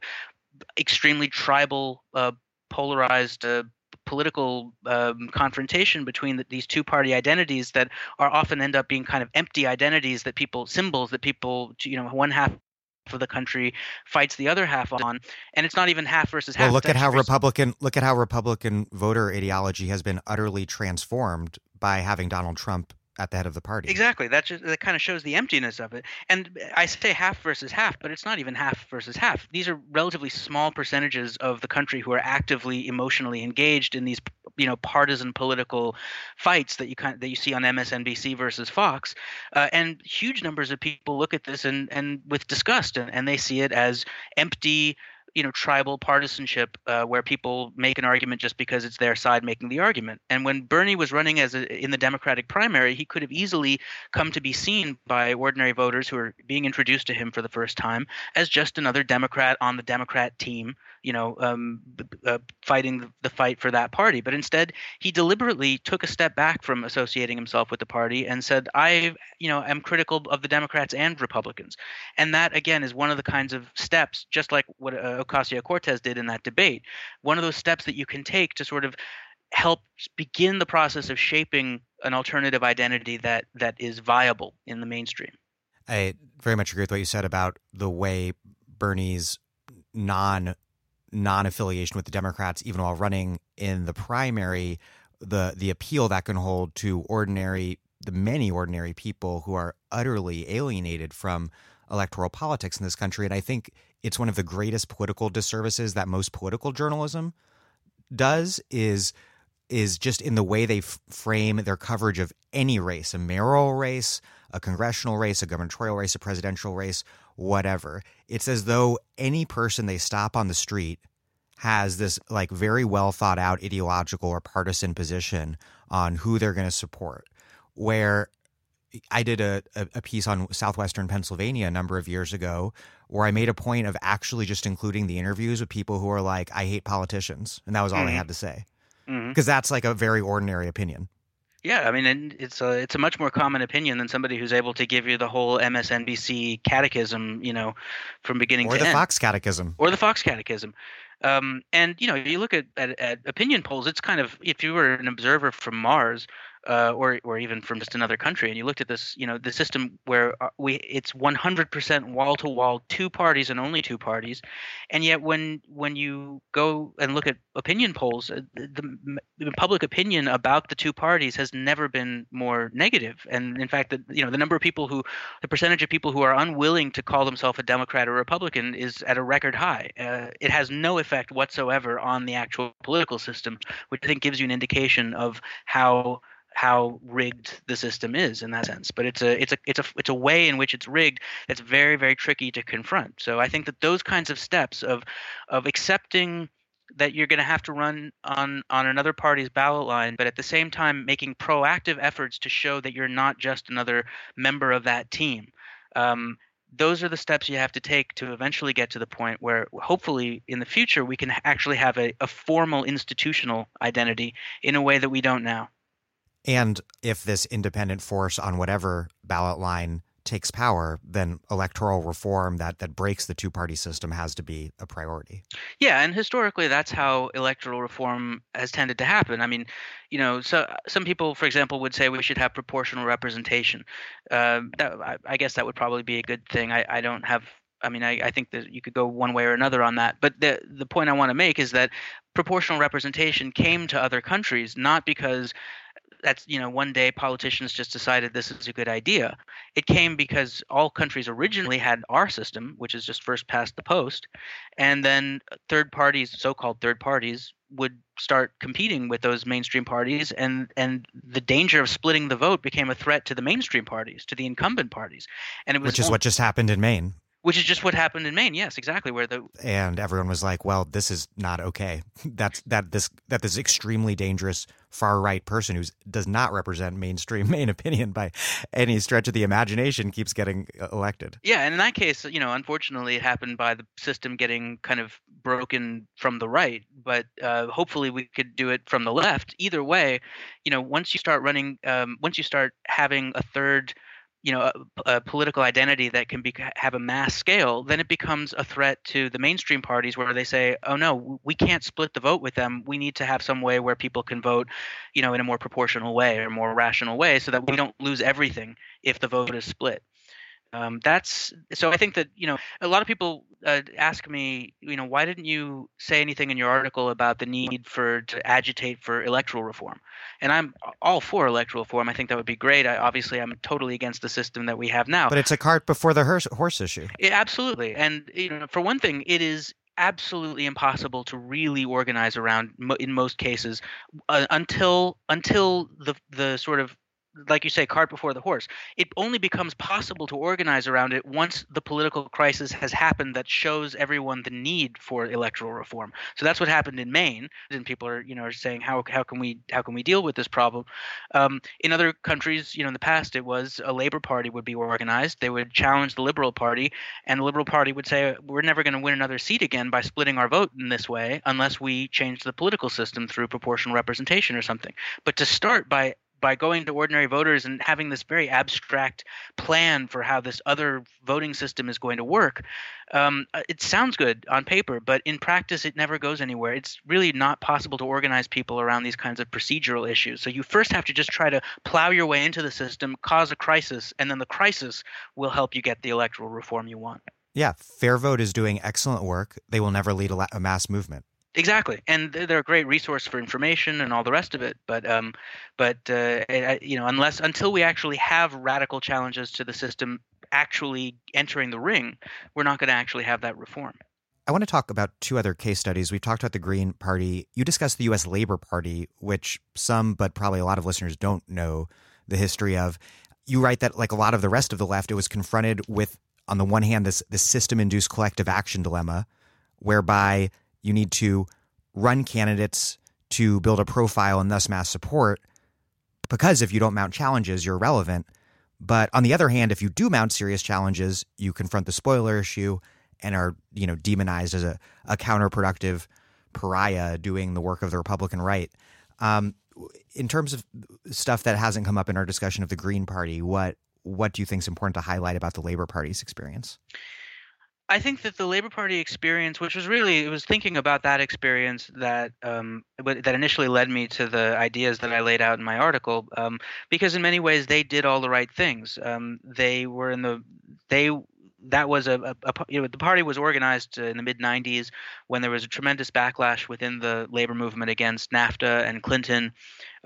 extremely tribal, uh, polarized. Uh, political um, confrontation between the, these two party identities that are often end up being kind of empty identities that people symbols that people, you know, one half of the country fights the other half on. And it's not even half versus half. Well, look at how Republican look at how Republican voter ideology has been utterly transformed by having Donald Trump at the head of the party. Exactly. That just, that kind of shows the emptiness of it. And I say half versus half, but it's not even half versus half. These are relatively small percentages of the country who are actively emotionally engaged in these, you know, partisan political fights that you kind of, that you see on M S N B C versus Fox. Uh, and huge numbers of people look at this and, and with disgust, and, and they see it as empty, you know, tribal partisanship uh, where people make an argument just because it's their side making the argument. And when Bernie was running as a, in the Democratic primary, he could have easily come to be seen by ordinary voters who are being introduced to him for the first time as just another Democrat on the Democrat team, you know, um, uh, fighting the fight for that party. But instead, he deliberately took a step back from associating himself with the party and said, I, you know, am critical of the Democrats and Republicans. And that, again, is one of the kinds of steps, just like what uh, Ocasio-Cortez did in that debate, one of those steps that you can take to sort of help begin the process of shaping an alternative identity that that is viable in the mainstream. I very much agree with what you said about the way Bernie's non- non-affiliation with the Democrats, even while running in the primary, the the appeal that can hold to ordinary, the many ordinary people who are utterly alienated from electoral politics in this country. And I think it's one of the greatest political disservices that most political journalism does is is just in the way they f- frame their coverage of any race, a mayoral race, a congressional race, a gubernatorial race, a presidential race, whatever. It's as though any person they stop on the street has this like very well thought out ideological or partisan position on who they're going to support. Where I did a, a piece on southwestern Pennsylvania a number of years ago where I made a point of actually just including the interviews with people who are like, I hate politicians. And that was all mm-hmm. they had to say, because mm-hmm. that's like a very ordinary opinion. Yeah, I mean, it's a it's a much more common opinion than somebody who's able to give you the whole M S N B C catechism, you know, from beginning to end. Or the Fox catechism. Or the Fox catechism. Um, and, you know, you look at, at, at opinion polls, it's kind of, if you were an observer from Mars, uh, or or even from just another country, and you looked at this, you know, the system where we it's one hundred percent wall to wall, two parties and only two parties, and yet when when you go and look at opinion polls, the, the public opinion about the two parties has never been more negative. And in fact, the you know the number of people who, the percentage of people who are unwilling to call themselves a Democrat or Republican is at a record high. Uh, it has no effect whatsoever on the actual political system, which I think gives you an indication of how how rigged the system is in that sense. But it's a it's a it's a it's a way in which it's rigged that's very, very tricky to confront. So I think that those kinds of steps of of accepting that you're going to have to run on on another party's ballot line, but at the same time making proactive efforts to show that you're not just another member of that team. Um, those are the steps you have to take to eventually get to the point where hopefully in the future we can actually have a, a formal institutional identity in a way that we don't now. And if this independent force on whatever ballot line takes power, then electoral reform that that breaks the two-party system has to be a priority. Yeah, and historically, that's how electoral reform has tended to happen. I mean, you know, so some people, for example, would say we should have proportional representation. Uh, that, I, I guess that would probably be a good thing. I, I don't have. I mean, I, I think that you could go one way or another on that. But the the point I want to make is that proportional representation came to other countries not because that's, you know, one day politicians just decided this is a good idea. It came because all countries originally had our system, which is just first past the post, and then third parties, so-called third parties, would start competing with those mainstream parties, and and the danger of splitting the vote became a threat to the mainstream parties, to the incumbent parties, and it was which is only- what just happened in Maine. Which is just what happened in Maine. Yes, exactly. Where the and everyone was like, "Well, this is not okay. That's that this that this extremely dangerous far right person who does not represent mainstream Maine opinion by any stretch of the imagination keeps getting elected." Yeah, and in that case, you know, unfortunately, it happened by the system getting kind of broken from the right. But uh, hopefully, we could do it from the left. Either way, you know, once you start running, um, once you start having a third. You know, a, a political identity that can be, have a mass scale, then it becomes a threat to the mainstream parties where they say, oh, no, we can't split the vote with them. We need to have some way where people can vote, you know, in a more proportional way or more rational way so that we don't lose everything if the vote is split. Um, that's so I think that, you know, a lot of people uh, ask me, you know, why didn't you say anything in your article about the need for to agitate for electoral reform? And I'm all for electoral reform. I think that would be great. I, obviously, I'm totally against the system that we have now. But it's a cart before the horse, horse issue. It, absolutely. And, you know, for one thing, it is absolutely impossible to really organize around in most cases uh, until until the the sort of, like you say, cart before the horse. It only becomes possible to organize around it once the political crisis has happened that shows everyone the need for electoral reform. So that's what happened in Maine. And people are, you know, are saying, how how can we how can we deal with this problem? Um, in other countries, you know, in the past, it was a Labour Party would be organized. They would challenge the Liberal Party, and the Liberal Party would say, we're never going to win another seat again by splitting our vote in this way unless we change the political system through proportional representation or something. But to start by by going to ordinary voters and having this very abstract plan for how this other voting system is going to work, um, it sounds good on paper, but in practice it never goes anywhere. It's really not possible to organize people around these kinds of procedural issues. So you first have to just try to plow your way into the system, cause a crisis, and then the crisis will help you get the electoral reform you want. Yeah, Fair Vote is doing excellent work. They will never lead a mass movement. Exactly, and they're a great resource for information and all the rest of it. But, um, but uh, you know, unless until we actually have radical challenges to the system actually entering the ring, we're not going to actually have that reform. I want to talk about two other case studies. We've talked about the Green Party. You discussed the U S Labor Party, which some, but probably a lot of listeners don't know the history of. You write that, like a lot of the rest of the left, it was confronted with, on the one hand, this this system-induced collective action dilemma, whereby you need to run candidates to build a profile and thus mass support, because if you don't mount challenges, you're irrelevant. But on the other hand, if you do mount serious challenges, you confront the spoiler issue and are, you know, demonized as a, a counterproductive pariah doing the work of the Republican right. Um, in terms of stuff that hasn't come up in our discussion of the Green Party, what what do you think is important to highlight about the Labor Party's experience? I think that the Labour Party experience, which was really, it was thinking about that experience that um, that initially led me to the ideas that I laid out in my article, um, because in many ways they did all the right things. Um, they were in the they. That was a, a, a you know, the party was organized in the mid nineties when there was a tremendous backlash within the labor movement against NAFTA and Clinton,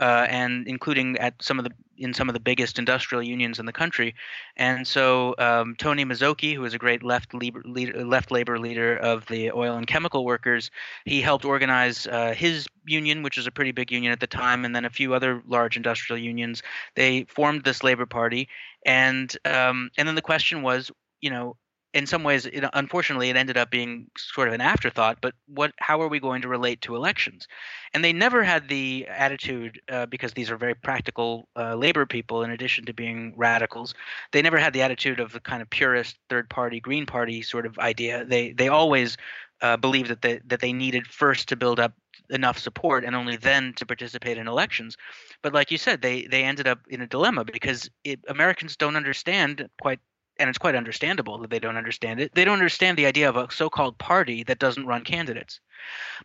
uh, and including at some of the in some of the biggest industrial unions in the country. And so um, Tony Mazzocchi, who is a great left labor leader, left labor leader of the oil and chemical workers, he helped organize uh, his union, which was a pretty big union at the time, and then a few other large industrial unions. They formed this Labor Party, and um, and then the question was, you know, in some ways, it, unfortunately, it ended up being sort of an afterthought. But what? How are we going to relate to elections? And they never had the attitude, uh, because these are very practical uh, labor people, in addition to being radicals. They never had the attitude of the kind of purist third party, Green Party sort of idea. They they always uh, believed that they that they needed first to build up enough support and only then to participate in elections. But like you said, they they ended up in a dilemma because it, Americans don't understand quite. And it's quite understandable that they don't understand it. They don't understand the idea of a so-called party that doesn't run candidates.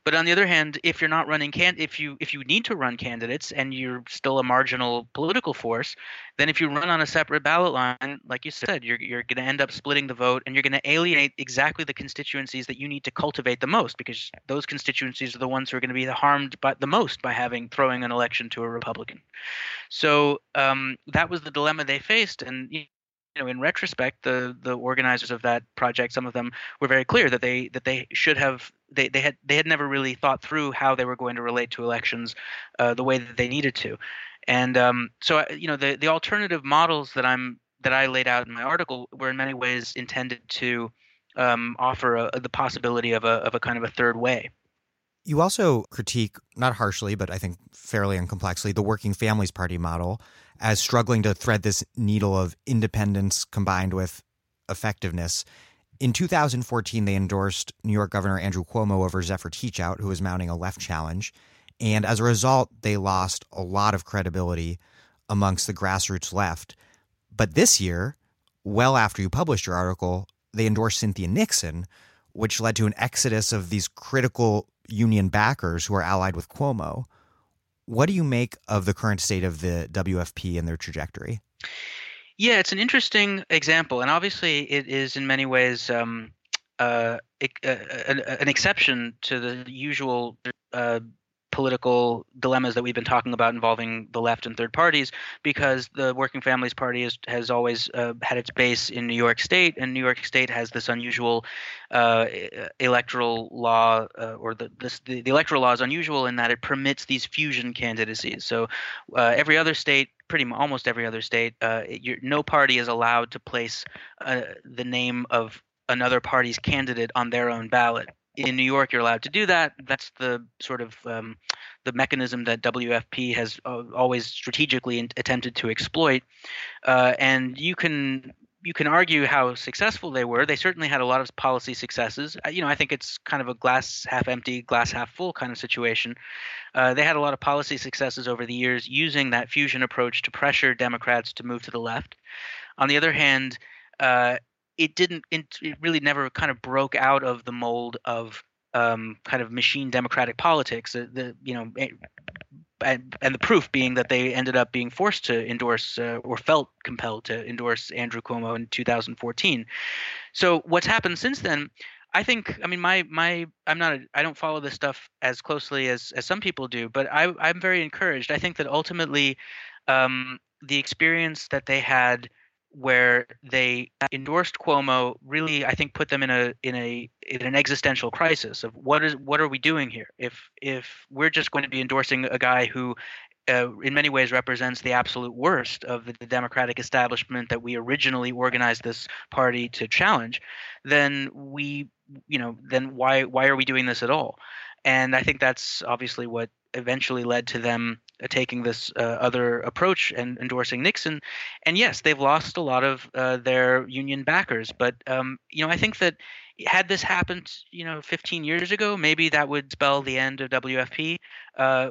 But on the other hand, if you're not running can if you if you need to run candidates and you're still a marginal political force, then if you run on a separate ballot line, like you said, you're you're going to end up splitting the vote, and you're going to alienate exactly the constituencies that you need to cultivate the most, because those constituencies are the ones who are going to be harmed by, the most by having throwing an election to a Republican. So um, that was the dilemma they faced, and you know, You know, in retrospect, the the organizers of that project, some of them were very clear that they that they should have they they had they had never really thought through how they were going to relate to elections uh, the way that they needed to, and um, so you know the the alternative models that I'm that I laid out in my article were in many ways intended to um, offer a, the possibility of a of a kind of a third way. You also critique, not harshly, but I think fairly and complexly, the Working Families Party model as struggling to thread this needle of independence combined with effectiveness. In two thousand fourteen, they endorsed New York Governor Andrew Cuomo over Zephyr Teachout, who was mounting a left challenge. And as a result, they lost a lot of credibility amongst the grassroots left. But this year, well after you published your article, they endorsed Cynthia Nixon, which led to an exodus of these critical union backers who are allied with Cuomo. What do you make of the current state of the W F P and their trajectory? Yeah, it's an interesting example. And obviously it is in many ways um, uh, it, uh, an exception to the usual uh, political dilemmas that we've been talking about involving the left and third parties, because the Working Families Party is, has always uh, had its base in New York State, and New York State has this unusual uh, electoral law, uh, or the, this, the the electoral law is unusual in that it permits these fusion candidacies. So uh, every other state, pretty much almost every other state, uh, you're, no party is allowed to place uh, the name of another party's candidate on their own ballot. In New York, you're allowed to do that. That's the sort of um, the mechanism that W F P has uh, always strategically in- attempted to exploit. Uh, and you can you can argue how successful they were. They certainly had a lot of policy successes. You know, I think it's kind of a glass half empty, glass half full kind of situation. Uh, they had a lot of policy successes over the years using that fusion approach to pressure Democrats to move to the left. On the other hand, uh, It didn't. It really never kind of broke out of the mold of um, kind of machine democratic politics. The, the you know, and, and the proof being that they ended up being forced to endorse uh, or felt compelled to endorse Andrew Cuomo in two thousand fourteen. So what's happened since then? I think. I mean, my my. I'm not. A, I don't follow this stuff as closely as as some people do, but I, I'm very encouraged. I think that ultimately, um, the experience that they had, where they endorsed Cuomo, really, I think, put them in a in a in an existential crisis of what is what are we doing here? If if we're just going to be endorsing a guy who, uh, in many ways, represents the absolute worst of the, the Democratic establishment that we originally organized this party to challenge, then we, you know, then why why are we doing this at all? And I think that's obviously what eventually led to them taking this uh, other approach and endorsing Nixon. And yes, they've lost a lot of uh, their union backers. But, um, you know, I think that had this happened, you know, fifteen years ago, maybe that would spell the end of W F P. Uh,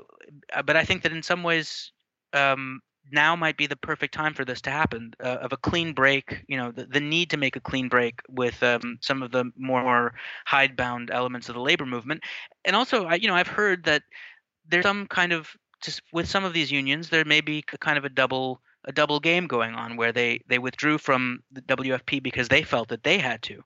but I think that in some ways, um, now might be the perfect time for this to happen, uh, of a clean break, you know, the, the need to make a clean break with um, some of the more hidebound elements of the labor movement. And also, I, you know, I've heard that there's some kind of, just with some of these unions, there may be a kind of a double a double game going on, where they, they withdrew from the W F P because they felt that they had to,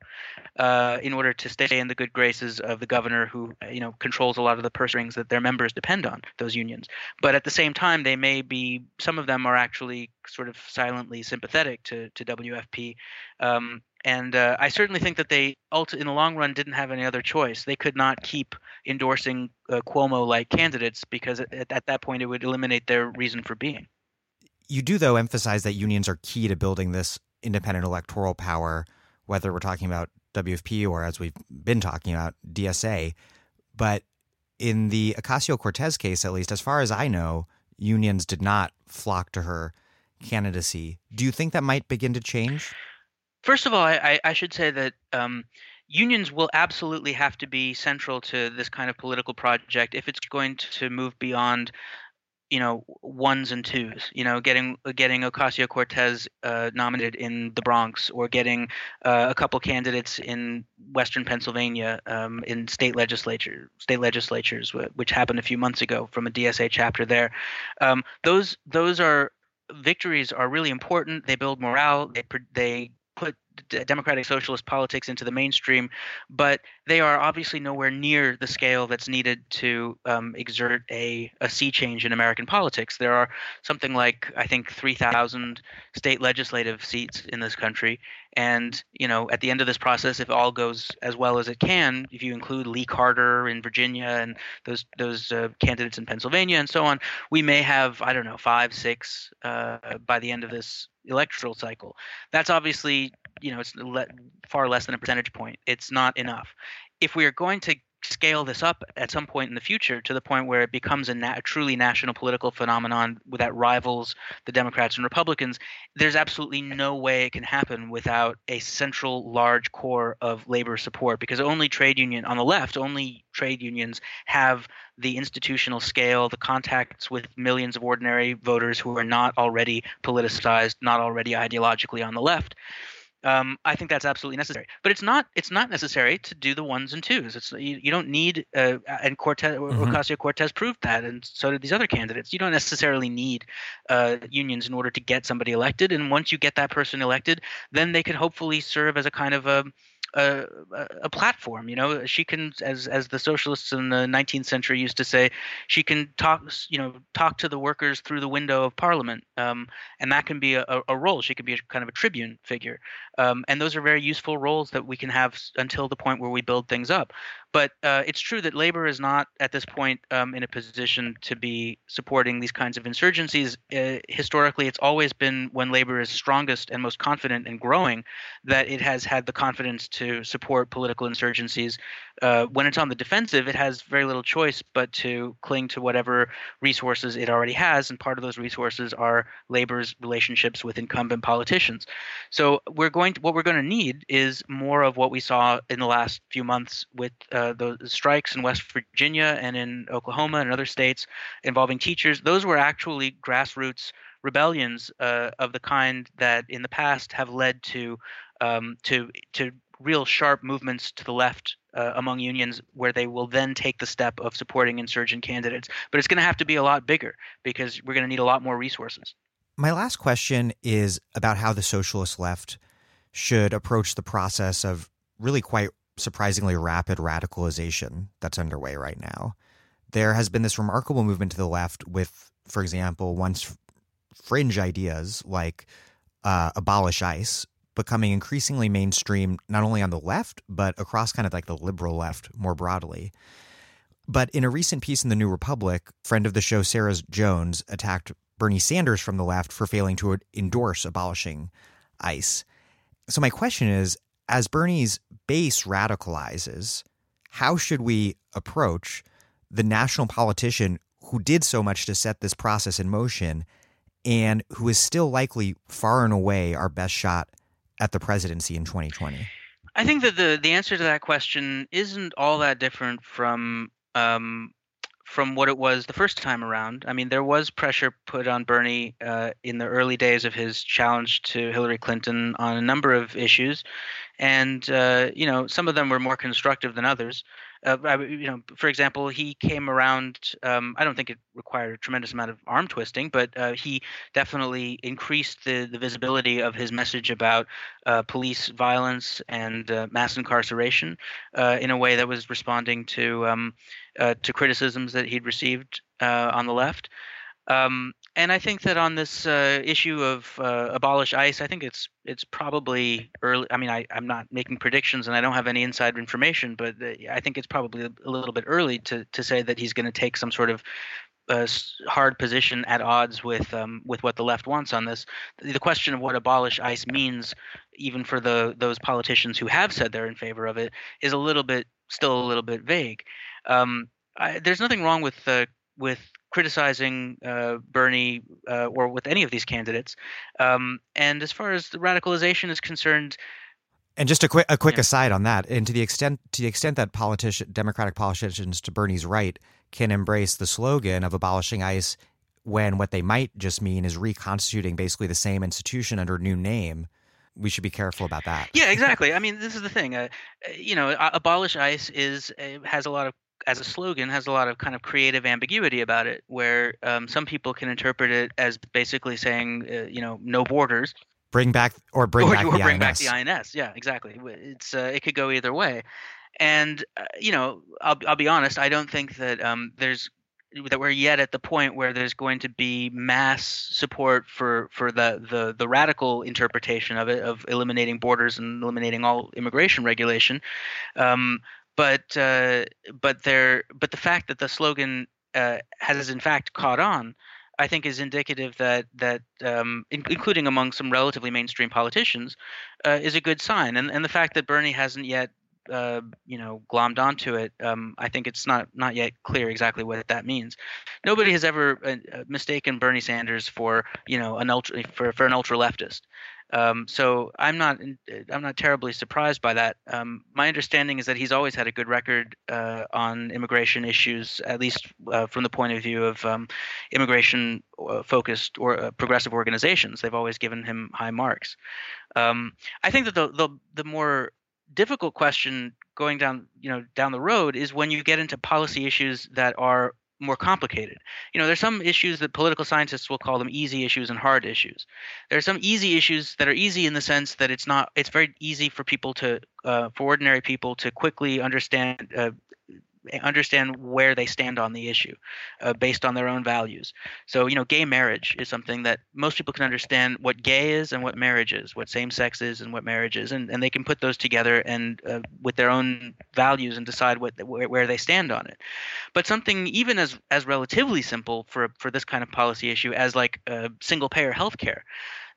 uh, in order to stay in the good graces of the governor, who, you know, controls a lot of the purse strings that their members depend on, those unions. But at the same time, they may be, some of them are actually sort of silently sympathetic to, to W F P. Um, and uh, I certainly think that they, in the long run, didn't have any other choice. They could not keep endorsing uh, Cuomo-like candidates, because at, at that point it would eliminate their reason for being. You do, though, emphasize that unions are key to building this independent electoral power, whether we're talking about W F P or, as we've been talking about, D S A. But in the Ocasio-Cortez case, at least, as far as I know, unions did not flock to her candidacy. Do you think that might begin to change? First of all, I, I should say that um, unions will absolutely have to be central to this kind of political project if it's going to move beyond – you know, ones and twos, you know, getting getting Ocasio-Cortez uh, nominated in the Bronx, or getting uh, a couple candidates in Western Pennsylvania um, in state legislature, state legislatures, which happened a few months ago from a D S A chapter there. Um, those those are victories are really important. They build morale. They they put democratic socialist politics into the mainstream, but they are obviously nowhere near the scale that's needed to um, exert a, a sea change in American politics. There are something like, I think, three thousand state legislative seats in this country. And, you know, at the end of this process, if all goes as well as it can, if you include Lee Carter in Virginia and those those uh, candidates in Pennsylvania and so on, we may have, I don't know, five, six uh, by the end of this electoral cycle. That's obviously, you know, it's le- far less than a percentage point. It's not enough. If we are going to scale this up at some point in the future to the point where it becomes a, na- a truly national political phenomenon that rivals the Democrats and Republicans, there's absolutely no way it can happen without a central large core of labor support, because only trade union on the left, only trade unions have the institutional scale, the contacts with millions of ordinary voters who are not already politicized, not already ideologically on the left. Um, I think that's absolutely necessary, but it's not. It's not necessary to do the ones and twos. It's you, you don't need. Uh, and Cortez, mm-hmm. Ocasio-Cortez proved that, and so did these other candidates. You don't necessarily need uh, unions in order to get somebody elected. And once you get that person elected, then they can hopefully serve as a kind of a. A, a platform, you know, she can, as as the socialists in the nineteenth century used to say, she can talk, you know, talk to the workers through the window of Parliament, um, and that can be a, a role. She can be a, kind of a tribune figure, um, and those are very useful roles that we can have until the point where we build things up. But uh, it's true that labor is not at this point um, in a position to be supporting these kinds of insurgencies. Uh, historically, it's always been when labor is strongest and most confident and growing that it has had the confidence to support political insurgencies. Uh, when it's on the defensive, it has very little choice but to cling to whatever resources it already has, and part of those resources are labor's relationships with incumbent politicians. So we're going to, what we're going to need is more of what we saw in the last few months with uh, the strikes in West Virginia and in Oklahoma and other states involving teachers. Those were actually grassroots rebellions uh, of the kind that in the past have led to um, to to real sharp movements to the left uh, among unions, where they will then take the step of supporting insurgent candidates. But it's going to have to be a lot bigger, because we're going to need a lot more resources. My last question is about how the socialist left should approach the process of really quite surprisingly rapid radicalization that's underway right now. There has been this remarkable movement to the left with, for example, once fringe ideas like uh, abolish ICE becoming increasingly mainstream, not only on the left, but across kind of like the liberal left more broadly. But in a recent piece in the New Republic, friend of the show Sarah Jones attacked Bernie Sanders from the left for failing to endorse abolishing ICE. So my question is, as Bernie's base radicalizes, how should we approach the national politician who did so much to set this process in motion and who is still likely far and away our best shot at the presidency in twenty twenty? I think that the, the answer to that question isn't all that different from um, from what it was the first time around. I mean, there was pressure put on Bernie uh, in the early days of his challenge to Hillary Clinton on a number of issues. And, uh, you know, some of them were more constructive than others. Uh, I, you know, for example, he came around. Um, I don't think it required a tremendous amount of arm twisting, but uh, he definitely increased the, the visibility of his message about uh, police violence and uh, mass incarceration uh, in a way that was responding to um, uh, to criticisms that he'd received uh, on the left. Um, and I think that on this uh, issue of uh, abolish ICE, I think it's it's probably early. I mean, I, I'm not making predictions and I don't have any inside information, but I think it's probably a little bit early to, to say that he's going to take some sort of uh, hard position at odds with um, with what the left wants on this. The question of what abolish ICE means, even for the those politicians who have said they're in favor of it, is a little bit still a little bit vague. Um, I, there's nothing wrong with uh, with criticizing uh, Bernie uh, or with any of these candidates. Um, and as far as the radicalization is concerned, and just a quick a quick yeah. aside on that, and to the extent to the extent that politician Democratic politicians to Bernie's right can embrace the slogan of abolishing ICE when what they might just mean is reconstituting basically the same institution under a new name, we should be careful about that. Yeah, exactly. I mean, this is the thing. Uh, you know, abolish ICE is uh, has a lot of as a slogan, has a lot of kind of creative ambiguity about it, where um, some people can interpret it as basically saying, uh, you know, no borders. Bring back or bring or, back or the bring I N S. back the I N S. Yeah, exactly. It's uh, it could go either way. And, uh, you know, I'll, I'll be honest. I don't think that um, there's that we're yet at the point where there's going to be mass support for, for the, the, the radical interpretation of it, of eliminating borders and eliminating all immigration regulation. Um But uh, but there but the fact that the slogan uh, has in fact caught on, I think, is indicative that that um, in, including among some relatively mainstream politicians uh, is a good sign. And and the fact that Bernie hasn't yet uh, you know glommed onto it, um, I think it's not not yet clear exactly what that means. Nobody has ever uh, mistaken Bernie Sanders for you know an ultra for, for an ultra leftist. Um, so I'm not I'm not terribly surprised by that. Um, my understanding is that he's always had a good record uh, on immigration issues, at least uh, from the point of view of um, immigration-focused or uh, progressive organizations. They've always given him high marks. Um, I think that the, the the more difficult question going down you know down the road is when you get into policy issues that are more complicated. You know, there's some issues that political scientists will call them easy issues and hard issues. There are some easy issues that are easy in the sense that it's not, it's very easy for people to, uh, for ordinary people to quickly understand, uh, understand where they stand on the issue uh, based on their own values. So, you know, gay marriage is something that most people can understand what gay is and what marriage is, what same sex is and what marriage is. And, and they can put those together and uh, with their own values and decide what where, where they stand on it. But something even as as relatively simple for, for this kind of policy issue as like uh, single payer health care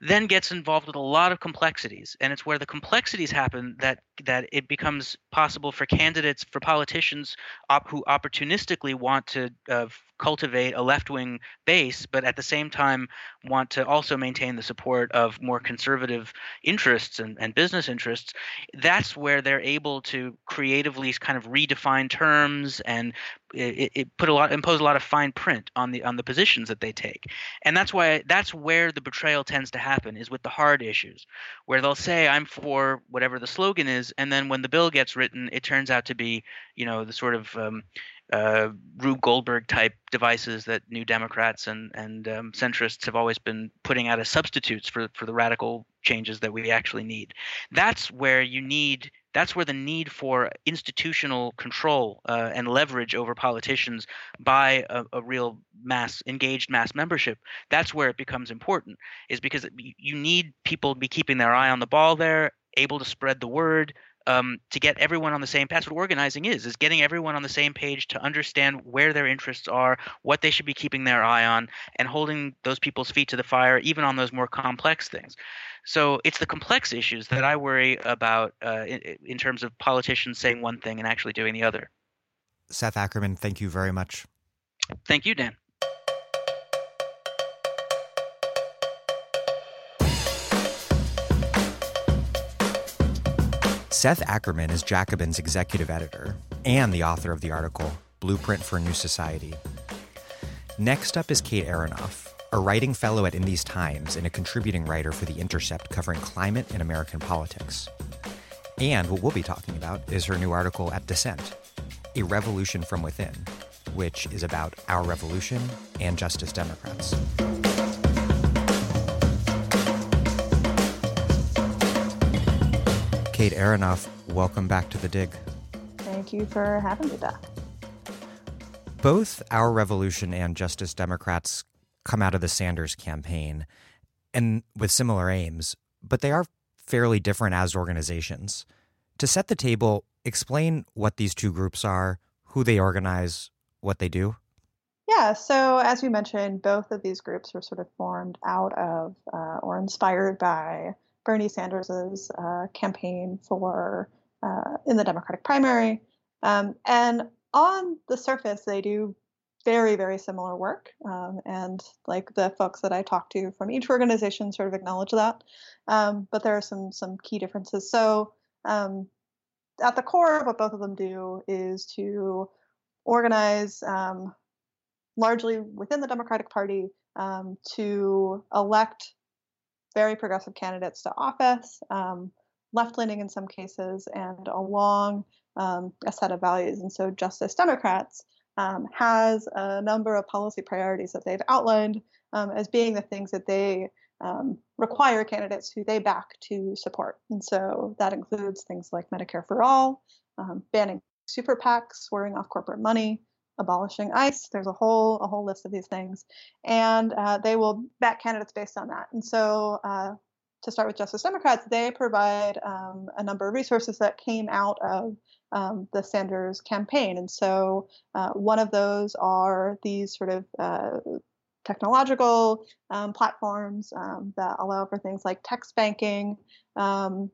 then gets involved with a lot of complexities. And it's where the complexities happen that that it becomes possible for candidates, for politicians op- who opportunistically want to uh, cultivate a left-wing base, but at the same time want to also maintain the support of more conservative interests and, and business interests. That's where they're able to creatively kind of redefine terms and it, it put a lot, impose a lot of fine print on the on the positions that they take. And that's why that's where the betrayal tends to happen, is with the hard issues, where they'll say I'm for whatever the slogan is, and then when the bill gets written, it turns out to be you know the sort of um, Uh, Rube Goldberg type devices that New Democrats and and um, centrists have always been putting out as substitutes for for the radical changes that we actually need. That's where you need. That's where the need for institutional control uh, and leverage over politicians by a, a real mass engaged mass membership. That's where it becomes important, is because you need people to be keeping their eye on the ball there, able to spread the word. Um, to get everyone on the same – that's what organizing is, is getting everyone on the same page to understand where their interests are, what they should be keeping their eye on, and holding those people's feet to the fire even on those more complex things. So it's the complex issues that I worry about uh, in, in terms of politicians saying one thing and actually doing the other. Seth Ackerman, thank you very much. Thank you, Dan. Seth Ackerman is Jacobin's executive editor and the author of the article Blueprint for a New Society. Next up is Kate Aronoff, a writing fellow at In These Times and a contributing writer for The Intercept covering climate and American politics. And what we'll be talking about is her new article at Dissent, A Revolution from Within, which is about Our Revolution and Justice Democrats. Kate Aronoff, welcome back to The Dig. Thank you for having me back. Both Our Revolution and Justice Democrats come out of the Sanders campaign and with similar aims, but they are fairly different as organizations. To set the table, explain what these two groups are, who they organize, what they do. Yeah, so as you mentioned, both of these groups were sort of formed out of uh, or inspired by Bernie Sanders's uh, campaign for uh, in the Democratic primary. Um, and on the surface, they do very, very similar work. Um, and like the folks that I talked to from each organization sort of acknowledge that. Um, but there are some some key differences. So um, at the core, what both of them do is to organize um, largely within the Democratic Party um, to elect very progressive candidates to office, um, left-leaning in some cases, and along um, a set of values. And so Justice Democrats um, has a number of policy priorities that they've outlined um, as being the things that they Um, require candidates who they back to support. And so that includes things like Medicare for all, um, banning super PACs, swearing off corporate money, abolishing ICE. There's a whole a whole list of these things. And uh, they will back candidates based on that. And so uh, to start with Justice Democrats, they provide um, a number of resources that came out of um, the Sanders campaign. And so uh, one of those are these sort of uh, technological um, platforms um, that allow for things like text banking um,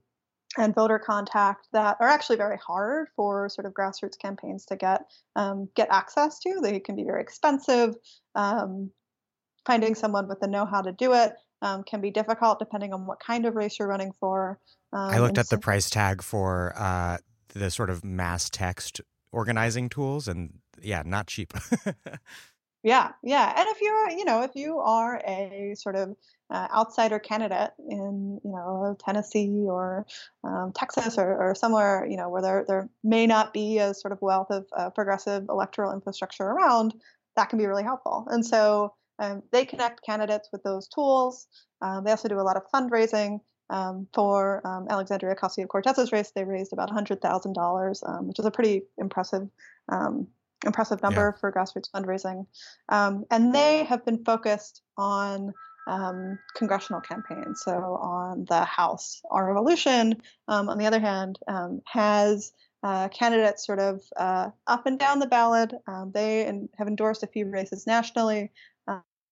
and voter contact that are actually very hard for sort of grassroots campaigns to get um, get access to. They can be very expensive. Um, finding someone with the know-how to do it um, can be difficult depending on what kind of race you're running for. Um, I looked up so- the price tag for uh, the sort of mass text organizing tools, and yeah, not cheap. Yeah, yeah. And if you're, you know, if you are a sort of uh, outsider candidate in, you know, Tennessee or um, Texas or, or somewhere, you know, where there, there may not be a sort of wealth of uh, progressive electoral infrastructure around, that can be really helpful. And so um, they connect candidates with those tools. Um, they also do a lot of fundraising. Um, for um, Alexandria Ocasio-Cortez's race, they raised about one hundred thousand dollars, um, which is a pretty impressive um impressive number yeah. for grassroots fundraising. Um, and they have been focused on um, congressional campaigns. So on the House. Our Revolution, um, on the other hand, um, has uh, candidates sort of uh, up and down the ballot. Um, they in, have endorsed a few races nationally.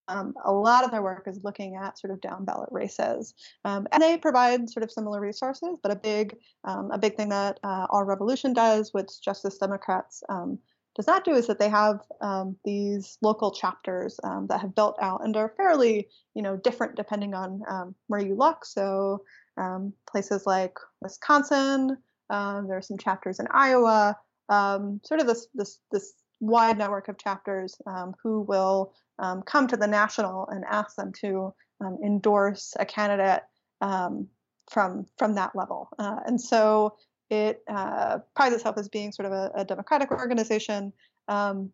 Um, a lot of their work is looking at sort of down ballot races, um, and they provide sort of similar resources. But a big, um, a big thing that uh, Our Revolution does, which Justice Democrats um, does not do, is that they have um, these local chapters um, that have built out and are fairly, you know, different depending on um, where you look. So um, places like Wisconsin, um, there are some chapters in Iowa, um, sort of this this this wide network of chapters um, who will um, come to the national and ask them to um, endorse a candidate um, from from that level, uh, and so. It uh, prides itself as being sort of a, a democratic organization um,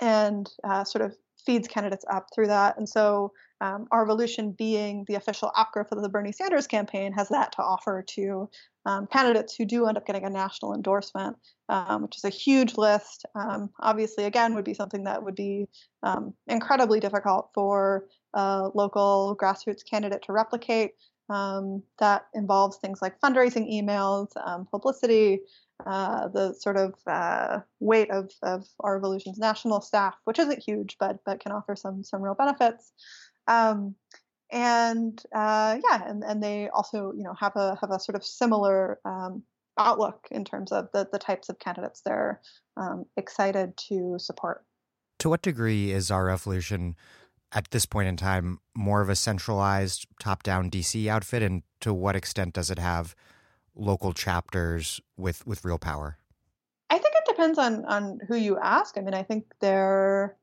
and uh, sort of feeds candidates up through that. And so um, Our Revolution, being the official outgrowth of the Bernie Sanders campaign, has that to offer to um, candidates who do end up getting a national endorsement, um, which is a huge list. Um, obviously, again, would be something that would be um, incredibly difficult for a local grassroots candidate to replicate. Um, that involves things like fundraising emails, um, publicity, uh, the sort of uh, weight of, of Our Revolution's national staff, which isn't huge, but but can offer some some real benefits. Um, and uh, yeah, and, and they also, you know, have a have a sort of similar um, outlook in terms of the the types of candidates they're um, excited to support. To what degree is Our Revolution at this point in time more of a centralized top-down D C outfit, and to what extent does it have local chapters with, with real power? I think it depends on on who you ask. I mean, I think there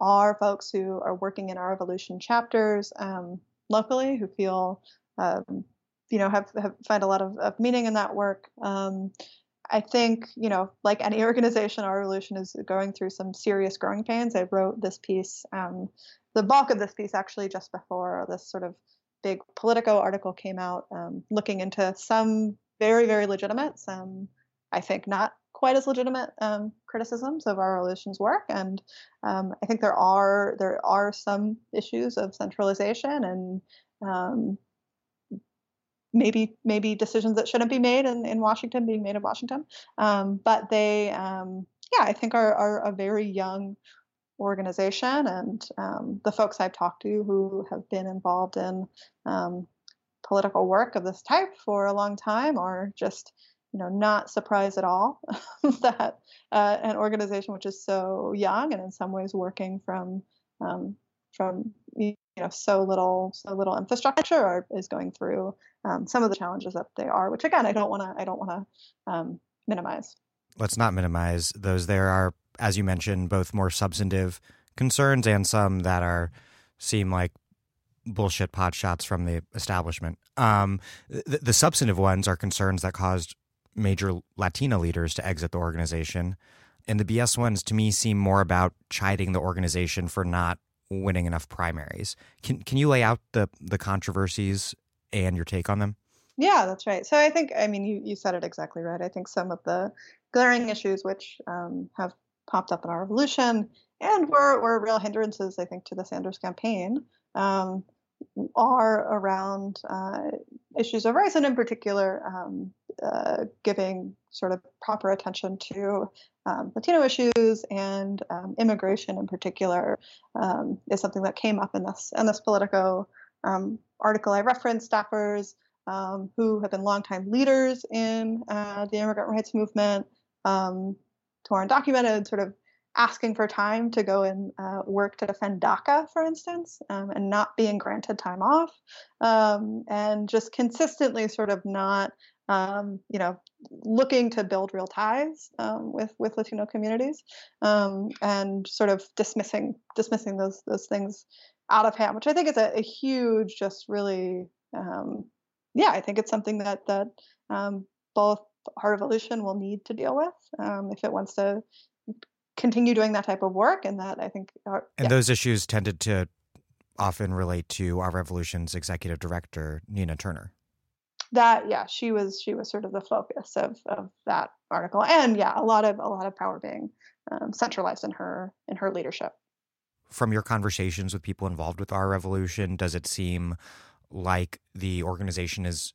are folks who are working in Our Revolution chapters um, locally who feel, um, you know, have, have find a lot of, of meaning in that work. Um, I think, you know, like any organization, Our Revolution is going through some serious growing pains. I wrote this piece, um, the bulk of this piece actually just before this sort of big Politico article came out, um, looking into some very, very legitimate, some I think not quite as legitimate um, criticisms of Our Revolution's work. And um, I think there are there are some issues of centralization and um, maybe maybe decisions that shouldn't be made in, in Washington being made in Washington. Um, but they, um, yeah, I think are, are a very young organization. And um, the folks I've talked to who have been involved in um, political work of this type for a long time are just, you know, not surprised at all that uh, an organization which is so young and in some ways working from um, from you know so little so little infrastructure are, is going through um, some of the challenges that they are. Which again, I don't want to I don't want to um, minimize. Let's not minimize those. There are, as you mentioned, both more substantive concerns and some that are seem like bullshit pot shots from the establishment. Um, the, the substantive ones are concerns that caused major Latina leaders to exit the organization. And the B S ones, to me, seem more about chiding the organization for not winning enough primaries. Can can you lay out the, the controversies and your take on them? Yeah, that's right. So I think, I mean, you, you said it exactly right. I think some of the glaring issues which um, have popped up in Our Revolution and were, were real hindrances, I think, to the Sanders campaign um, are around uh, issues of race and in particular um, Uh, giving sort of proper attention to um, Latino issues and um, immigration in particular um, is something that came up in this in this Politico um, article. I referenced staffers um, who have been longtime leaders in uh, the immigrant rights movement, um, who are undocumented, sort of asking for time to go and uh, work to defend DACA, for instance, um, and not being granted time off, um, and just consistently sort of not Um, you know, looking to build real ties um, with with Latino communities, um, and sort of dismissing dismissing those those things out of hand, which I think is a, a huge, just really, um, yeah, I think it's something that that um, both Our Revolution will need to deal with um, if it wants to continue doing that type of work, and that I think are, and yeah. Those issues tended to often relate to Our Revolution's executive director, Nina Turner. That yeah, she was she was sort of the focus of, of that article, and yeah, a lot of a lot of power being um, centralized in her in her leadership. From your conversations with people involved with Our Revolution, does it seem like the organization is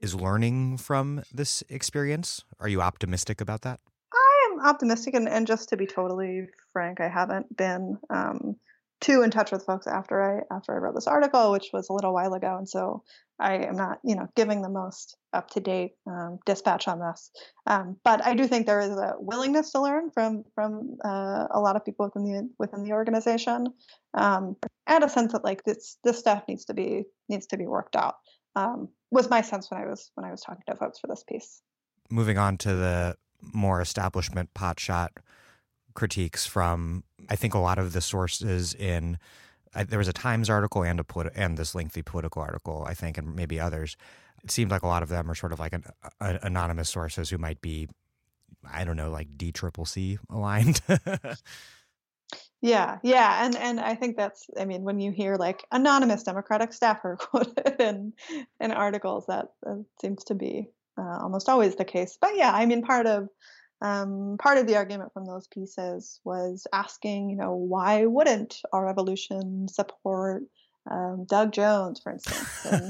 is learning from this experience? Are you optimistic about that? I am optimistic, and, and just to be totally frank, I haven't been um, too in touch with folks after I after I wrote this article, which was a little while ago, and so I am not, you know, giving the most up-to-date um, dispatch on this, um, but I do think there is a willingness to learn from from uh, a lot of people within the within the organization, um, and a sense that like this this stuff needs to be needs to be worked out. Um, was my sense when I was when I was talking to folks for this piece. Moving on to the more establishment potshot critiques from, I think, a lot of the sources in. There was a Times article and a politi- and this lengthy political article, I think, and maybe others. It seemed like a lot of them are sort of like an, a, anonymous sources who might be, I don't know, like D C C C aligned. yeah, yeah, and and I think that's, I mean, when you hear like anonymous Democratic staffer quoted in in articles, that, that seems to be uh, almost always the case. But yeah, I mean, part of. Um, part of the argument from those pieces was asking, you know, why wouldn't Our Revolution support um, Doug Jones, for instance, in,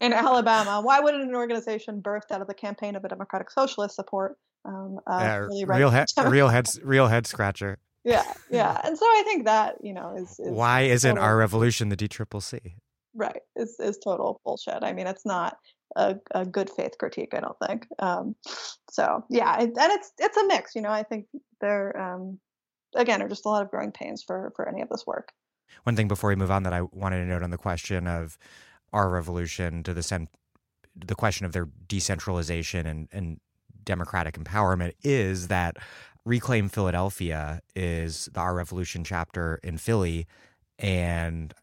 in Alabama? Why wouldn't an organization birthed out of the campaign of a Democratic Socialist support um, a uh, really right real, he- real head, real head scratcher? Yeah, yeah, and so I think that, you know, is, is why isn't total, Our Revolution the D C C C? Right, is is total bullshit. I mean, it's not. A, a good faith critique, I don't think. Um, so yeah, it, and it's it's a mix. You know, I think there um, again are just a lot of growing pains for for any of this work. One thing before we move on that I wanted to note on the question of Our Revolution to the cent- the question of their decentralization and and democratic empowerment is that Reclaim Philadelphia is the Our Revolution chapter in Philly, and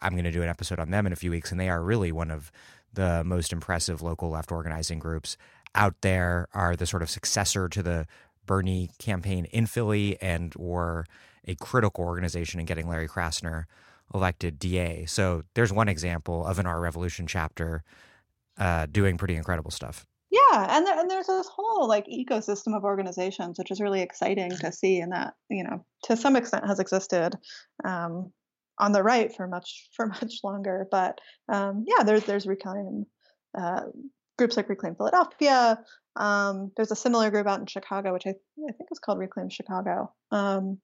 I'm going to do an episode on them in a few weeks, and they are really one of the most impressive local left organizing groups out there, are the sort of successor to the Bernie campaign in Philly, and were a critical organization in getting Larry Krasner elected D A. So there's one example of an Our Revolution chapter uh, doing pretty incredible stuff. Yeah, and, there, and there's this whole like ecosystem of organizations, which is really exciting to see, and that, you know, to some extent has existed um, on the right for much for much longer. But um, yeah, there's there's reclaim uh, groups like Reclaim Philadelphia. Um, there's a similar group out in Chicago, which I, I think is called Reclaim Chicago. Um,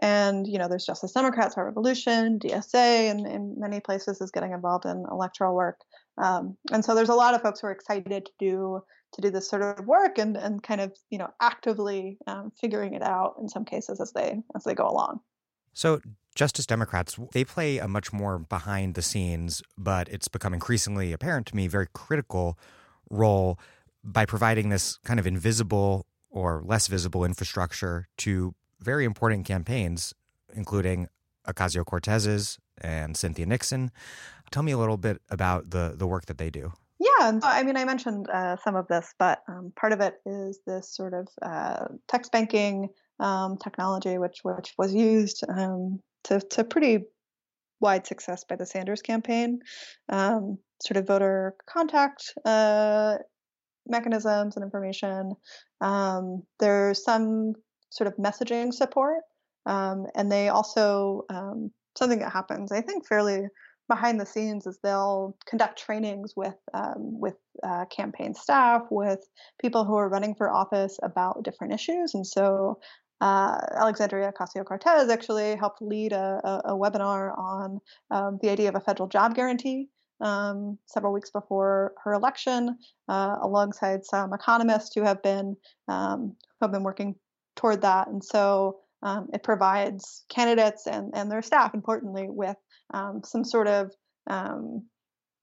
and, you know, there's Justice Democrats, Our Revolution, D S A, and in many places is getting involved in electoral work. Um, and so there's a lot of folks who are excited to do to do this sort of work and, and kind of, you know, actively um, figuring it out in some cases as they as they go along. So Justice Democrats, they play a much more behind the scenes, but it's become increasingly apparent to me, very critical role by providing this kind of invisible or less visible infrastructure to very important campaigns, including Ocasio-Cortez's and Cynthia Nixon. Tell me a little bit about the the work that they do. Yeah, I mean, I mentioned uh, some of this, but um, part of it is this sort of uh, text banking um, technology, which which was used um, to to pretty wide success by the Sanders campaign, um, sort of voter contact uh, mechanisms and information. Um, there's some sort of messaging support, um, and they also um, something that happens, I think, fairly behind the scenes is they'll conduct trainings with um, with uh, campaign staff, with people who are running for office about different issues. And so uh, Alexandria Ocasio-Cortez actually helped lead a, a, a webinar on um, the idea of a federal job guarantee um, several weeks before her election, uh, alongside some economists who have been um, who have been working toward that. And so um, it provides candidates and, and their staff, importantly, with Um, some sort of um,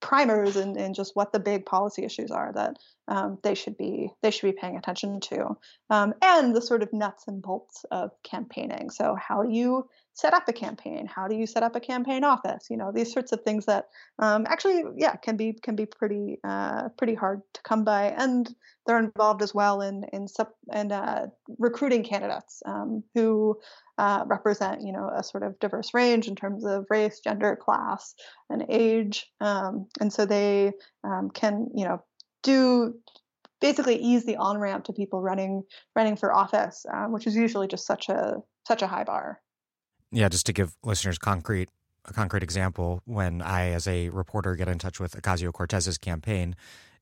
primers and, and just what the big policy issues are that um, they should be they should be paying attention to, um, and the sort of nuts and bolts of campaigning. So how do you set up a campaign? How do you set up a campaign office? You know, these sorts of things that um, actually, yeah, can be can be pretty uh, pretty hard to come by, and they're involved as well in in sub and uh, recruiting candidates um, who uh, represent, you know, a sort of diverse range in terms of race, gender, class, and age, um, and so they um, can, you know, do basically ease the on-ramp to people running running for office, um, which is usually just such a such a high bar. Yeah, just to give listeners concrete a concrete example, when I, as a reporter, get in touch with Ocasio-Cortez's campaign,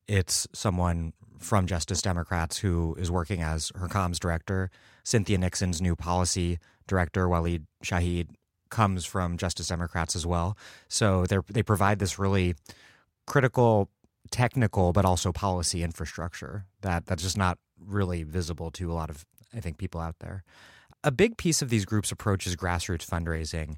it's someone from Justice Democrats who is working as her comms director. Cynthia Nixon's new policy director, Waleed Shahid, comes from Justice Democrats as well. So they they provide this really critical technical but also policy infrastructure that that's just not really visible to a lot of, I think, people out there. A big piece of these groups' approach is grassroots fundraising,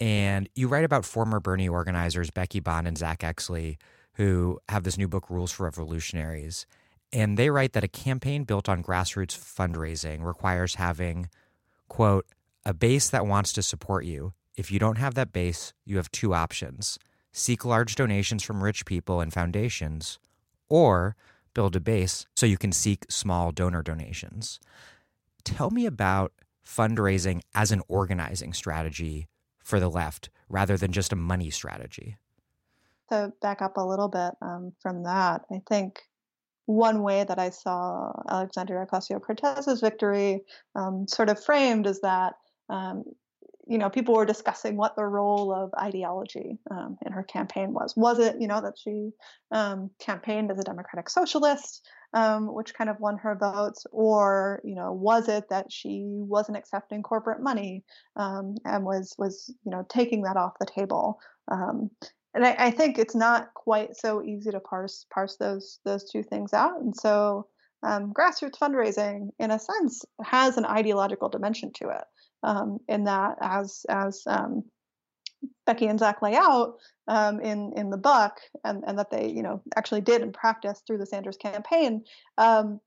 and you write about former Bernie organizers Becky Bond and Zach Exley, who have this new book, Rules for Revolutionaries, and they write that a campaign built on grassroots fundraising requires having, quote, a base that wants to support you. If you don't have that base, you have two options. Seek large donations from rich people and foundations, or build a base so you can seek small donor donations. Tell me about fundraising as an organizing strategy for the left rather than just a money strategy. So back up a little bit um, from that, I think one way that I saw Alexandria Ocasio-Cortez's victory um, sort of framed is that um, you know, people were discussing what the role of ideology um, in her campaign was. Was it, you know, that she um, campaigned as a Democratic Socialist, um, which kind of won her votes? Or, you know, was it that she wasn't accepting corporate money um, and was, was, you know, taking that off the table? Um, and I, I think it's not quite so easy to parse parse those those two things out. And so um, grassroots fundraising, in a sense, has an ideological dimension to it. Um, in that, as as um, Becky and Zach lay out um, in in the book, and, and that they, you know, actually did in practice through the Sanders campaign, um,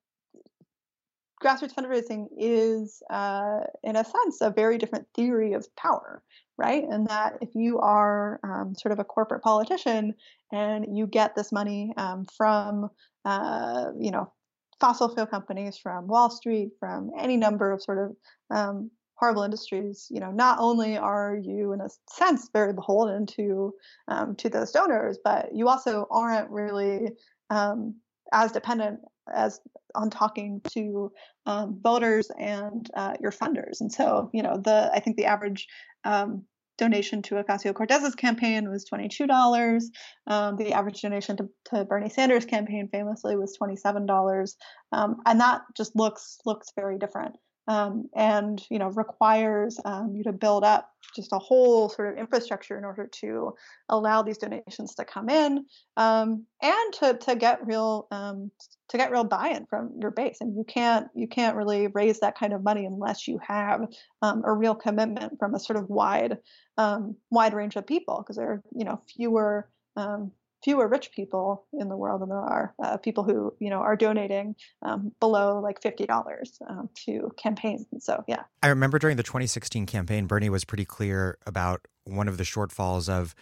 grassroots fundraising is, uh, in a sense, a very different theory of power, right? And that if you are um, sort of a corporate politician and you get this money um, from, uh, you know, fossil fuel companies, from Wall Street, from any number of sort of um, horrible industries, you know, not only are you in a sense very beholden to um, to those donors, but you also aren't really um, as dependent as on talking to um, voters and uh, your funders. And so, you know, the I think the average um, donation to Ocasio-Cortez's campaign was twenty-two dollars. Um, the average donation to, to Bernie Sanders' campaign famously was twenty-seven dollars, um, and that just looks looks very different. Um, and, you know, requires um, you to build up just a whole sort of infrastructure in order to allow these donations to come in um, and to to get real um, to get real buy-in from your base. And you can't you can't really raise that kind of money unless you have um, a real commitment from a sort of wide um, wide range of people, because there are, you know, fewer um, fewer rich people in the world than there are uh, people who, you know, are donating um, below like fifty dollars um, to campaigns. And so, yeah. I remember during the twenty sixteen campaign, Bernie was pretty clear about one of the shortfalls of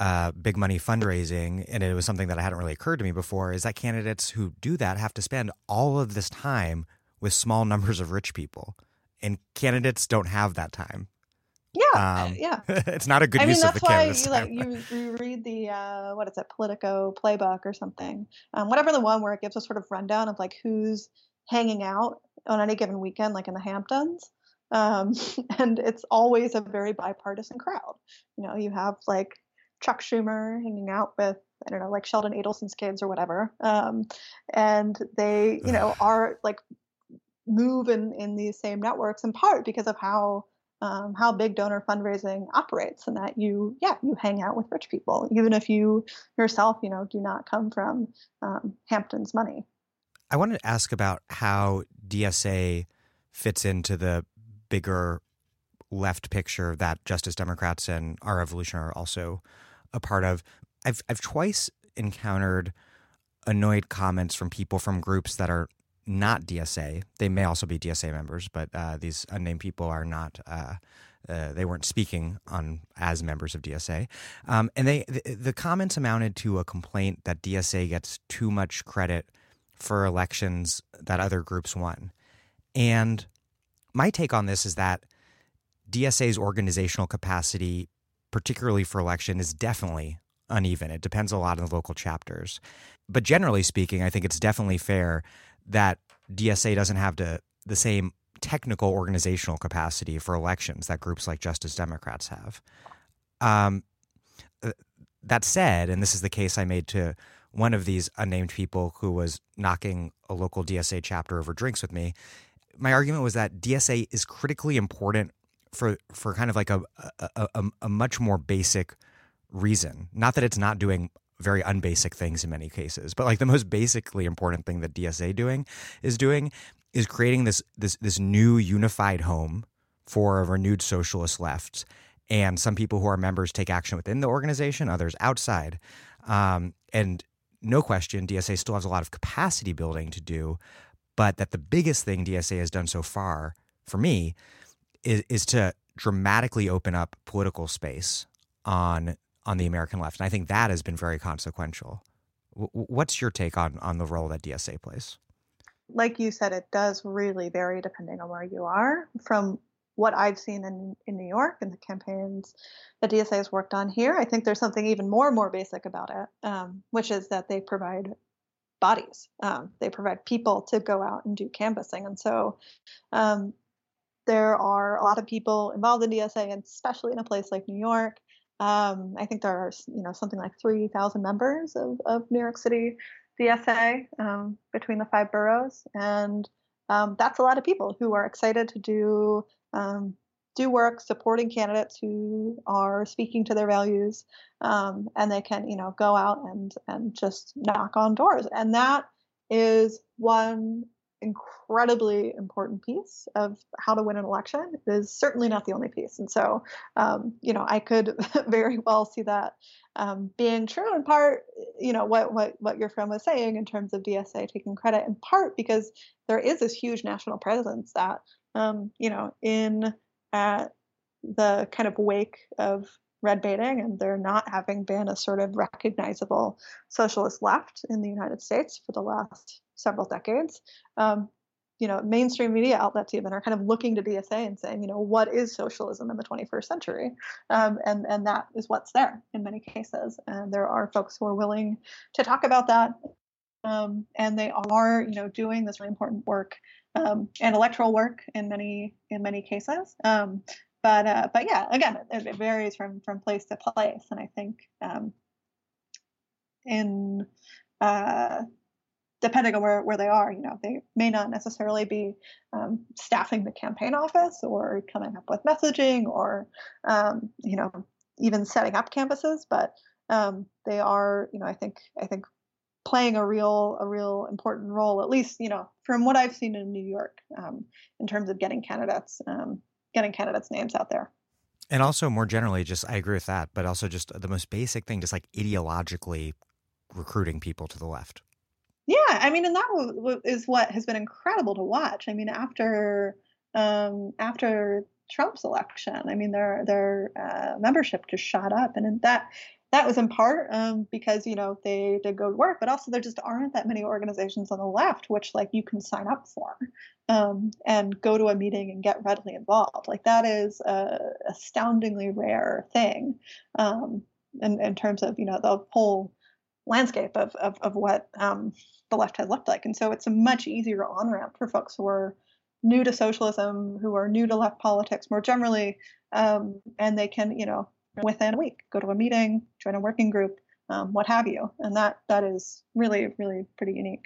uh, big money fundraising. And it was something that hadn't really occurred to me before, is that candidates who do that have to spend all of this time with small numbers of rich people, and candidates don't have that time. Yeah, um, yeah. It's not a good I mean, use of the canvas. I mean, that's why you, like, you, you read the, uh, what is it, Politico playbook or something, um, whatever the one where it gives a sort of rundown of, like, who's hanging out on any given weekend, like in the Hamptons. Um, and it's always a very bipartisan crowd. You know, you have, like, Chuck Schumer hanging out with, I don't know, like Sheldon Adelson's kids or whatever. Um, and they, you know, are, like, move in, in these same networks in part because of how Um, how big donor fundraising operates, and that you, yeah, you hang out with rich people, even if you yourself, you know, do not come from um, Hampton's money. I wanted to ask about how D S A fits into the bigger left picture that Justice Democrats and Our Revolution are also a part of. I've I've twice encountered annoyed comments from people from groups that are not D S A. They may also be D S A members, but uh, these unnamed people are not. Uh, uh, they weren't speaking on as members of D S A, um, and they the, the comments amounted to a complaint that D S A gets too much credit for elections that other groups won. And my take on this is that D S A's organizational capacity, particularly for election, is definitely uneven. It depends a lot on the local chapters, but generally speaking, I think it's definitely fair that D S A doesn't have to, the same technical organizational capacity for elections that groups like Justice Democrats have. Um, that said, and this is the case I made to one of these unnamed people who was knocking a local D S A chapter over drinks with me, my argument was that D S A is critically important for for kind of like a a, a, a much more basic reason. Not that it's not doing very unbasic things in many cases, but like the most basically important thing that D S A doing is doing is creating this this this new unified home for a renewed socialist left. And some people who are members take action within the organization, others outside. Um, and no question, D S A still has a lot of capacity building to do, but that the biggest thing D S A has done so far for me is, is to dramatically open up political space on on the American left. And I think that has been very consequential. W- what's your take on, on the role that D S A plays? Like you said, it does really vary depending on where you are. From what I've seen in, in New York and the campaigns that D S A has worked on here, I think there's something even more more basic about it, um, which is that they provide bodies. Um, they provide people to go out and do canvassing. And so um, there are a lot of people involved in D S A, and especially in a place like New York. Um, I think there are, you know, something like three thousand members of, of New York City D S A um, between the five boroughs. And um, that's a lot of people who are excited to do um, do work supporting candidates who are speaking to their values. Um, and they can, you know, go out and, and just knock on doors. And that is one incredibly important piece of how to win an election. It is certainly not the only piece. And so, um, you know, I could very well see that um, being true in part, you know, what, what, what your friend was saying in terms of D S A taking credit, in part because there is this huge national presence that, um, you know, in uh, the kind of wake of red baiting and there not having been a sort of recognizable socialist left in the United States for the last several decades, um, you know, mainstream media outlets even are kind of looking to D S A and saying, you know, what is socialism in the twenty-first century? Um, and, and that is what's there in many cases. And there are folks who are willing to talk about that. Um, and they are, you know, doing this really important work um, and electoral work in many, in many cases. Um, But uh, but yeah, again, it, it varies from from place to place, and I think um, in uh, depending on where, where they are, you know, they may not necessarily be um, staffing the campaign office or coming up with messaging or um, you know, even setting up canvasses, but um, they are, you know, I think I think playing a real a real important role, at least, you know, from what I've seen in New York um, in terms of getting candidates. Um, getting candidates' names out there. And also more generally, just I agree with that, but also just the most basic thing, just like ideologically recruiting people to the left. Yeah. I mean, and that w- w- is what has been incredible to watch. I mean, after um, after Trump's election, I mean, their their uh, membership just shot up. And in that That was in part um, because, you know, they did go to work, but also there just aren't that many organizations on the left, which like you can sign up for um, and go to a meeting and get readily involved. Like that is a astoundingly rare thing um, in, in terms of, you know, the whole landscape of, of, of what um, the left has looked like. And so it's a much easier on-ramp for folks who are new to socialism, who are new to left politics more generally, um, and they can, you know, within a week, go to a meeting, join a working group, um, what have you. And that that is really, really pretty unique.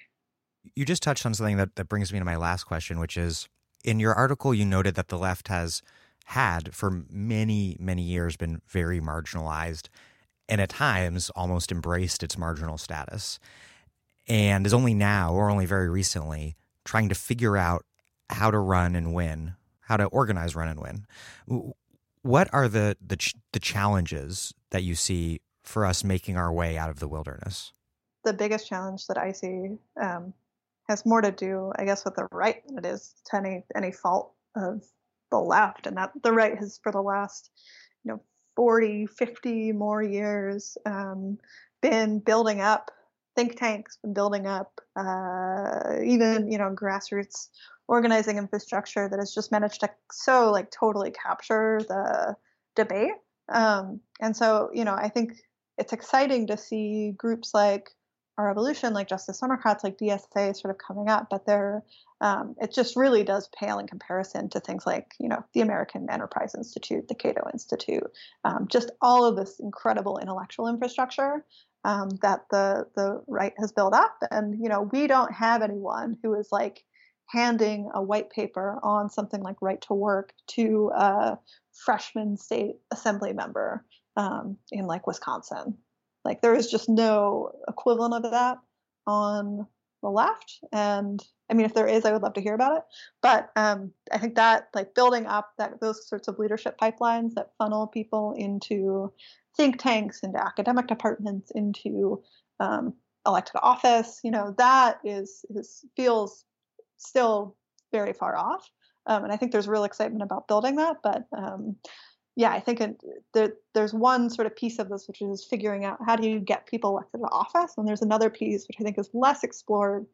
You just touched on something that, that brings me to my last question, which is in your article, you noted that the left has had for many, many years been very marginalized and at times almost embraced its marginal status and is only now or only very recently trying to figure out how to run and win, how to organize, run and win. What are the, the ch- the challenges that you see for us making our way out of the wilderness? The biggest challenge that I see um, has more to do, I guess, with the right than it is to any any fault of the left. And that the right has, for the last, you know, forty, fifty more years, um, been building up think tanks, been building up uh, even, you know, grassroots organizing infrastructure that has just managed to so like totally capture the debate. Um, and so, you know, I think it's exciting to see groups like Our Revolution, like Justice Democrats, like D S A sort of coming up, but they're, um, it just really does pale in comparison to things like, you know, the American Enterprise Institute, the Cato Institute, um, just all of this incredible intellectual infrastructure um, that the, the right has built up. And, you know, we don't have anyone who is like handing a white paper on something like right to work to a freshman state assembly member um, in like Wisconsin. Like there is just no equivalent of that on the left. And I mean, if there is, I would love to hear about it. But um, I think that like building up that those sorts of leadership pipelines that funnel people into think tanks, into academic departments, into um, elected office, you know, that is, is feels still very far off. Um, and I think there's real excitement about building that. But um, yeah, I think it, there, there's one sort of piece of this, which is figuring out how do you get people elected to office? And there's another piece, which I think is less explored,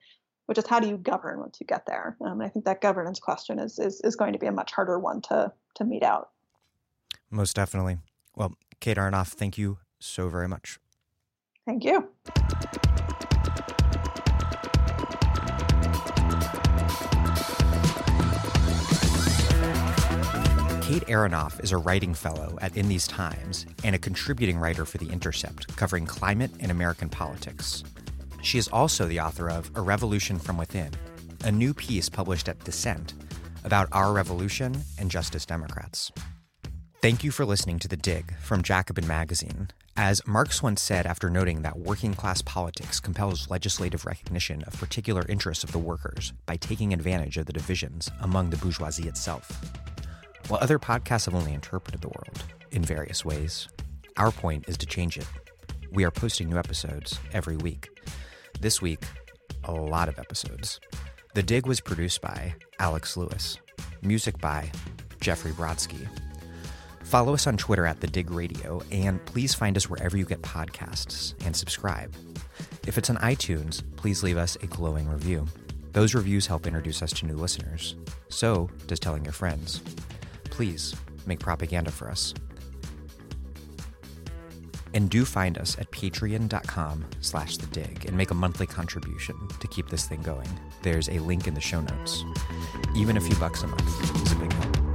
which is how do you govern once you get there? Um, and I think that governance question is, is is going to be a much harder one to to mete out. Most definitely. Well, Kate Aronoff, thank you so very much. Thank you. Kate Aronoff is a writing fellow at In These Times and a contributing writer for The Intercept, covering climate and American politics. She is also the author of A Revolution from Within, a new piece published at Dissent about Our Revolution and Justice Democrats. Thank you for listening to The Dig from Jacobin Magazine. As Marx once said after noting that working-class politics compels legislative recognition of particular interests of the workers by taking advantage of the divisions among the bourgeoisie itself. While other podcasts have only interpreted the world in various ways, our point is to change it. We are posting new episodes every week. This week, a lot of episodes. The Dig was produced by Alex Lewis. Music by Jeffrey Brodsky. Follow us on Twitter at The Dig Radio, and please find us wherever you get podcasts and subscribe. If it's on iTunes, please leave us a glowing review. Those reviews help introduce us to new listeners. So does telling your friends. Please make propaganda for us. And do find us at patreon.com slash the dig and make a monthly contribution to keep this thing going. There's a link in the show notes. Even a few bucks a month is a big help.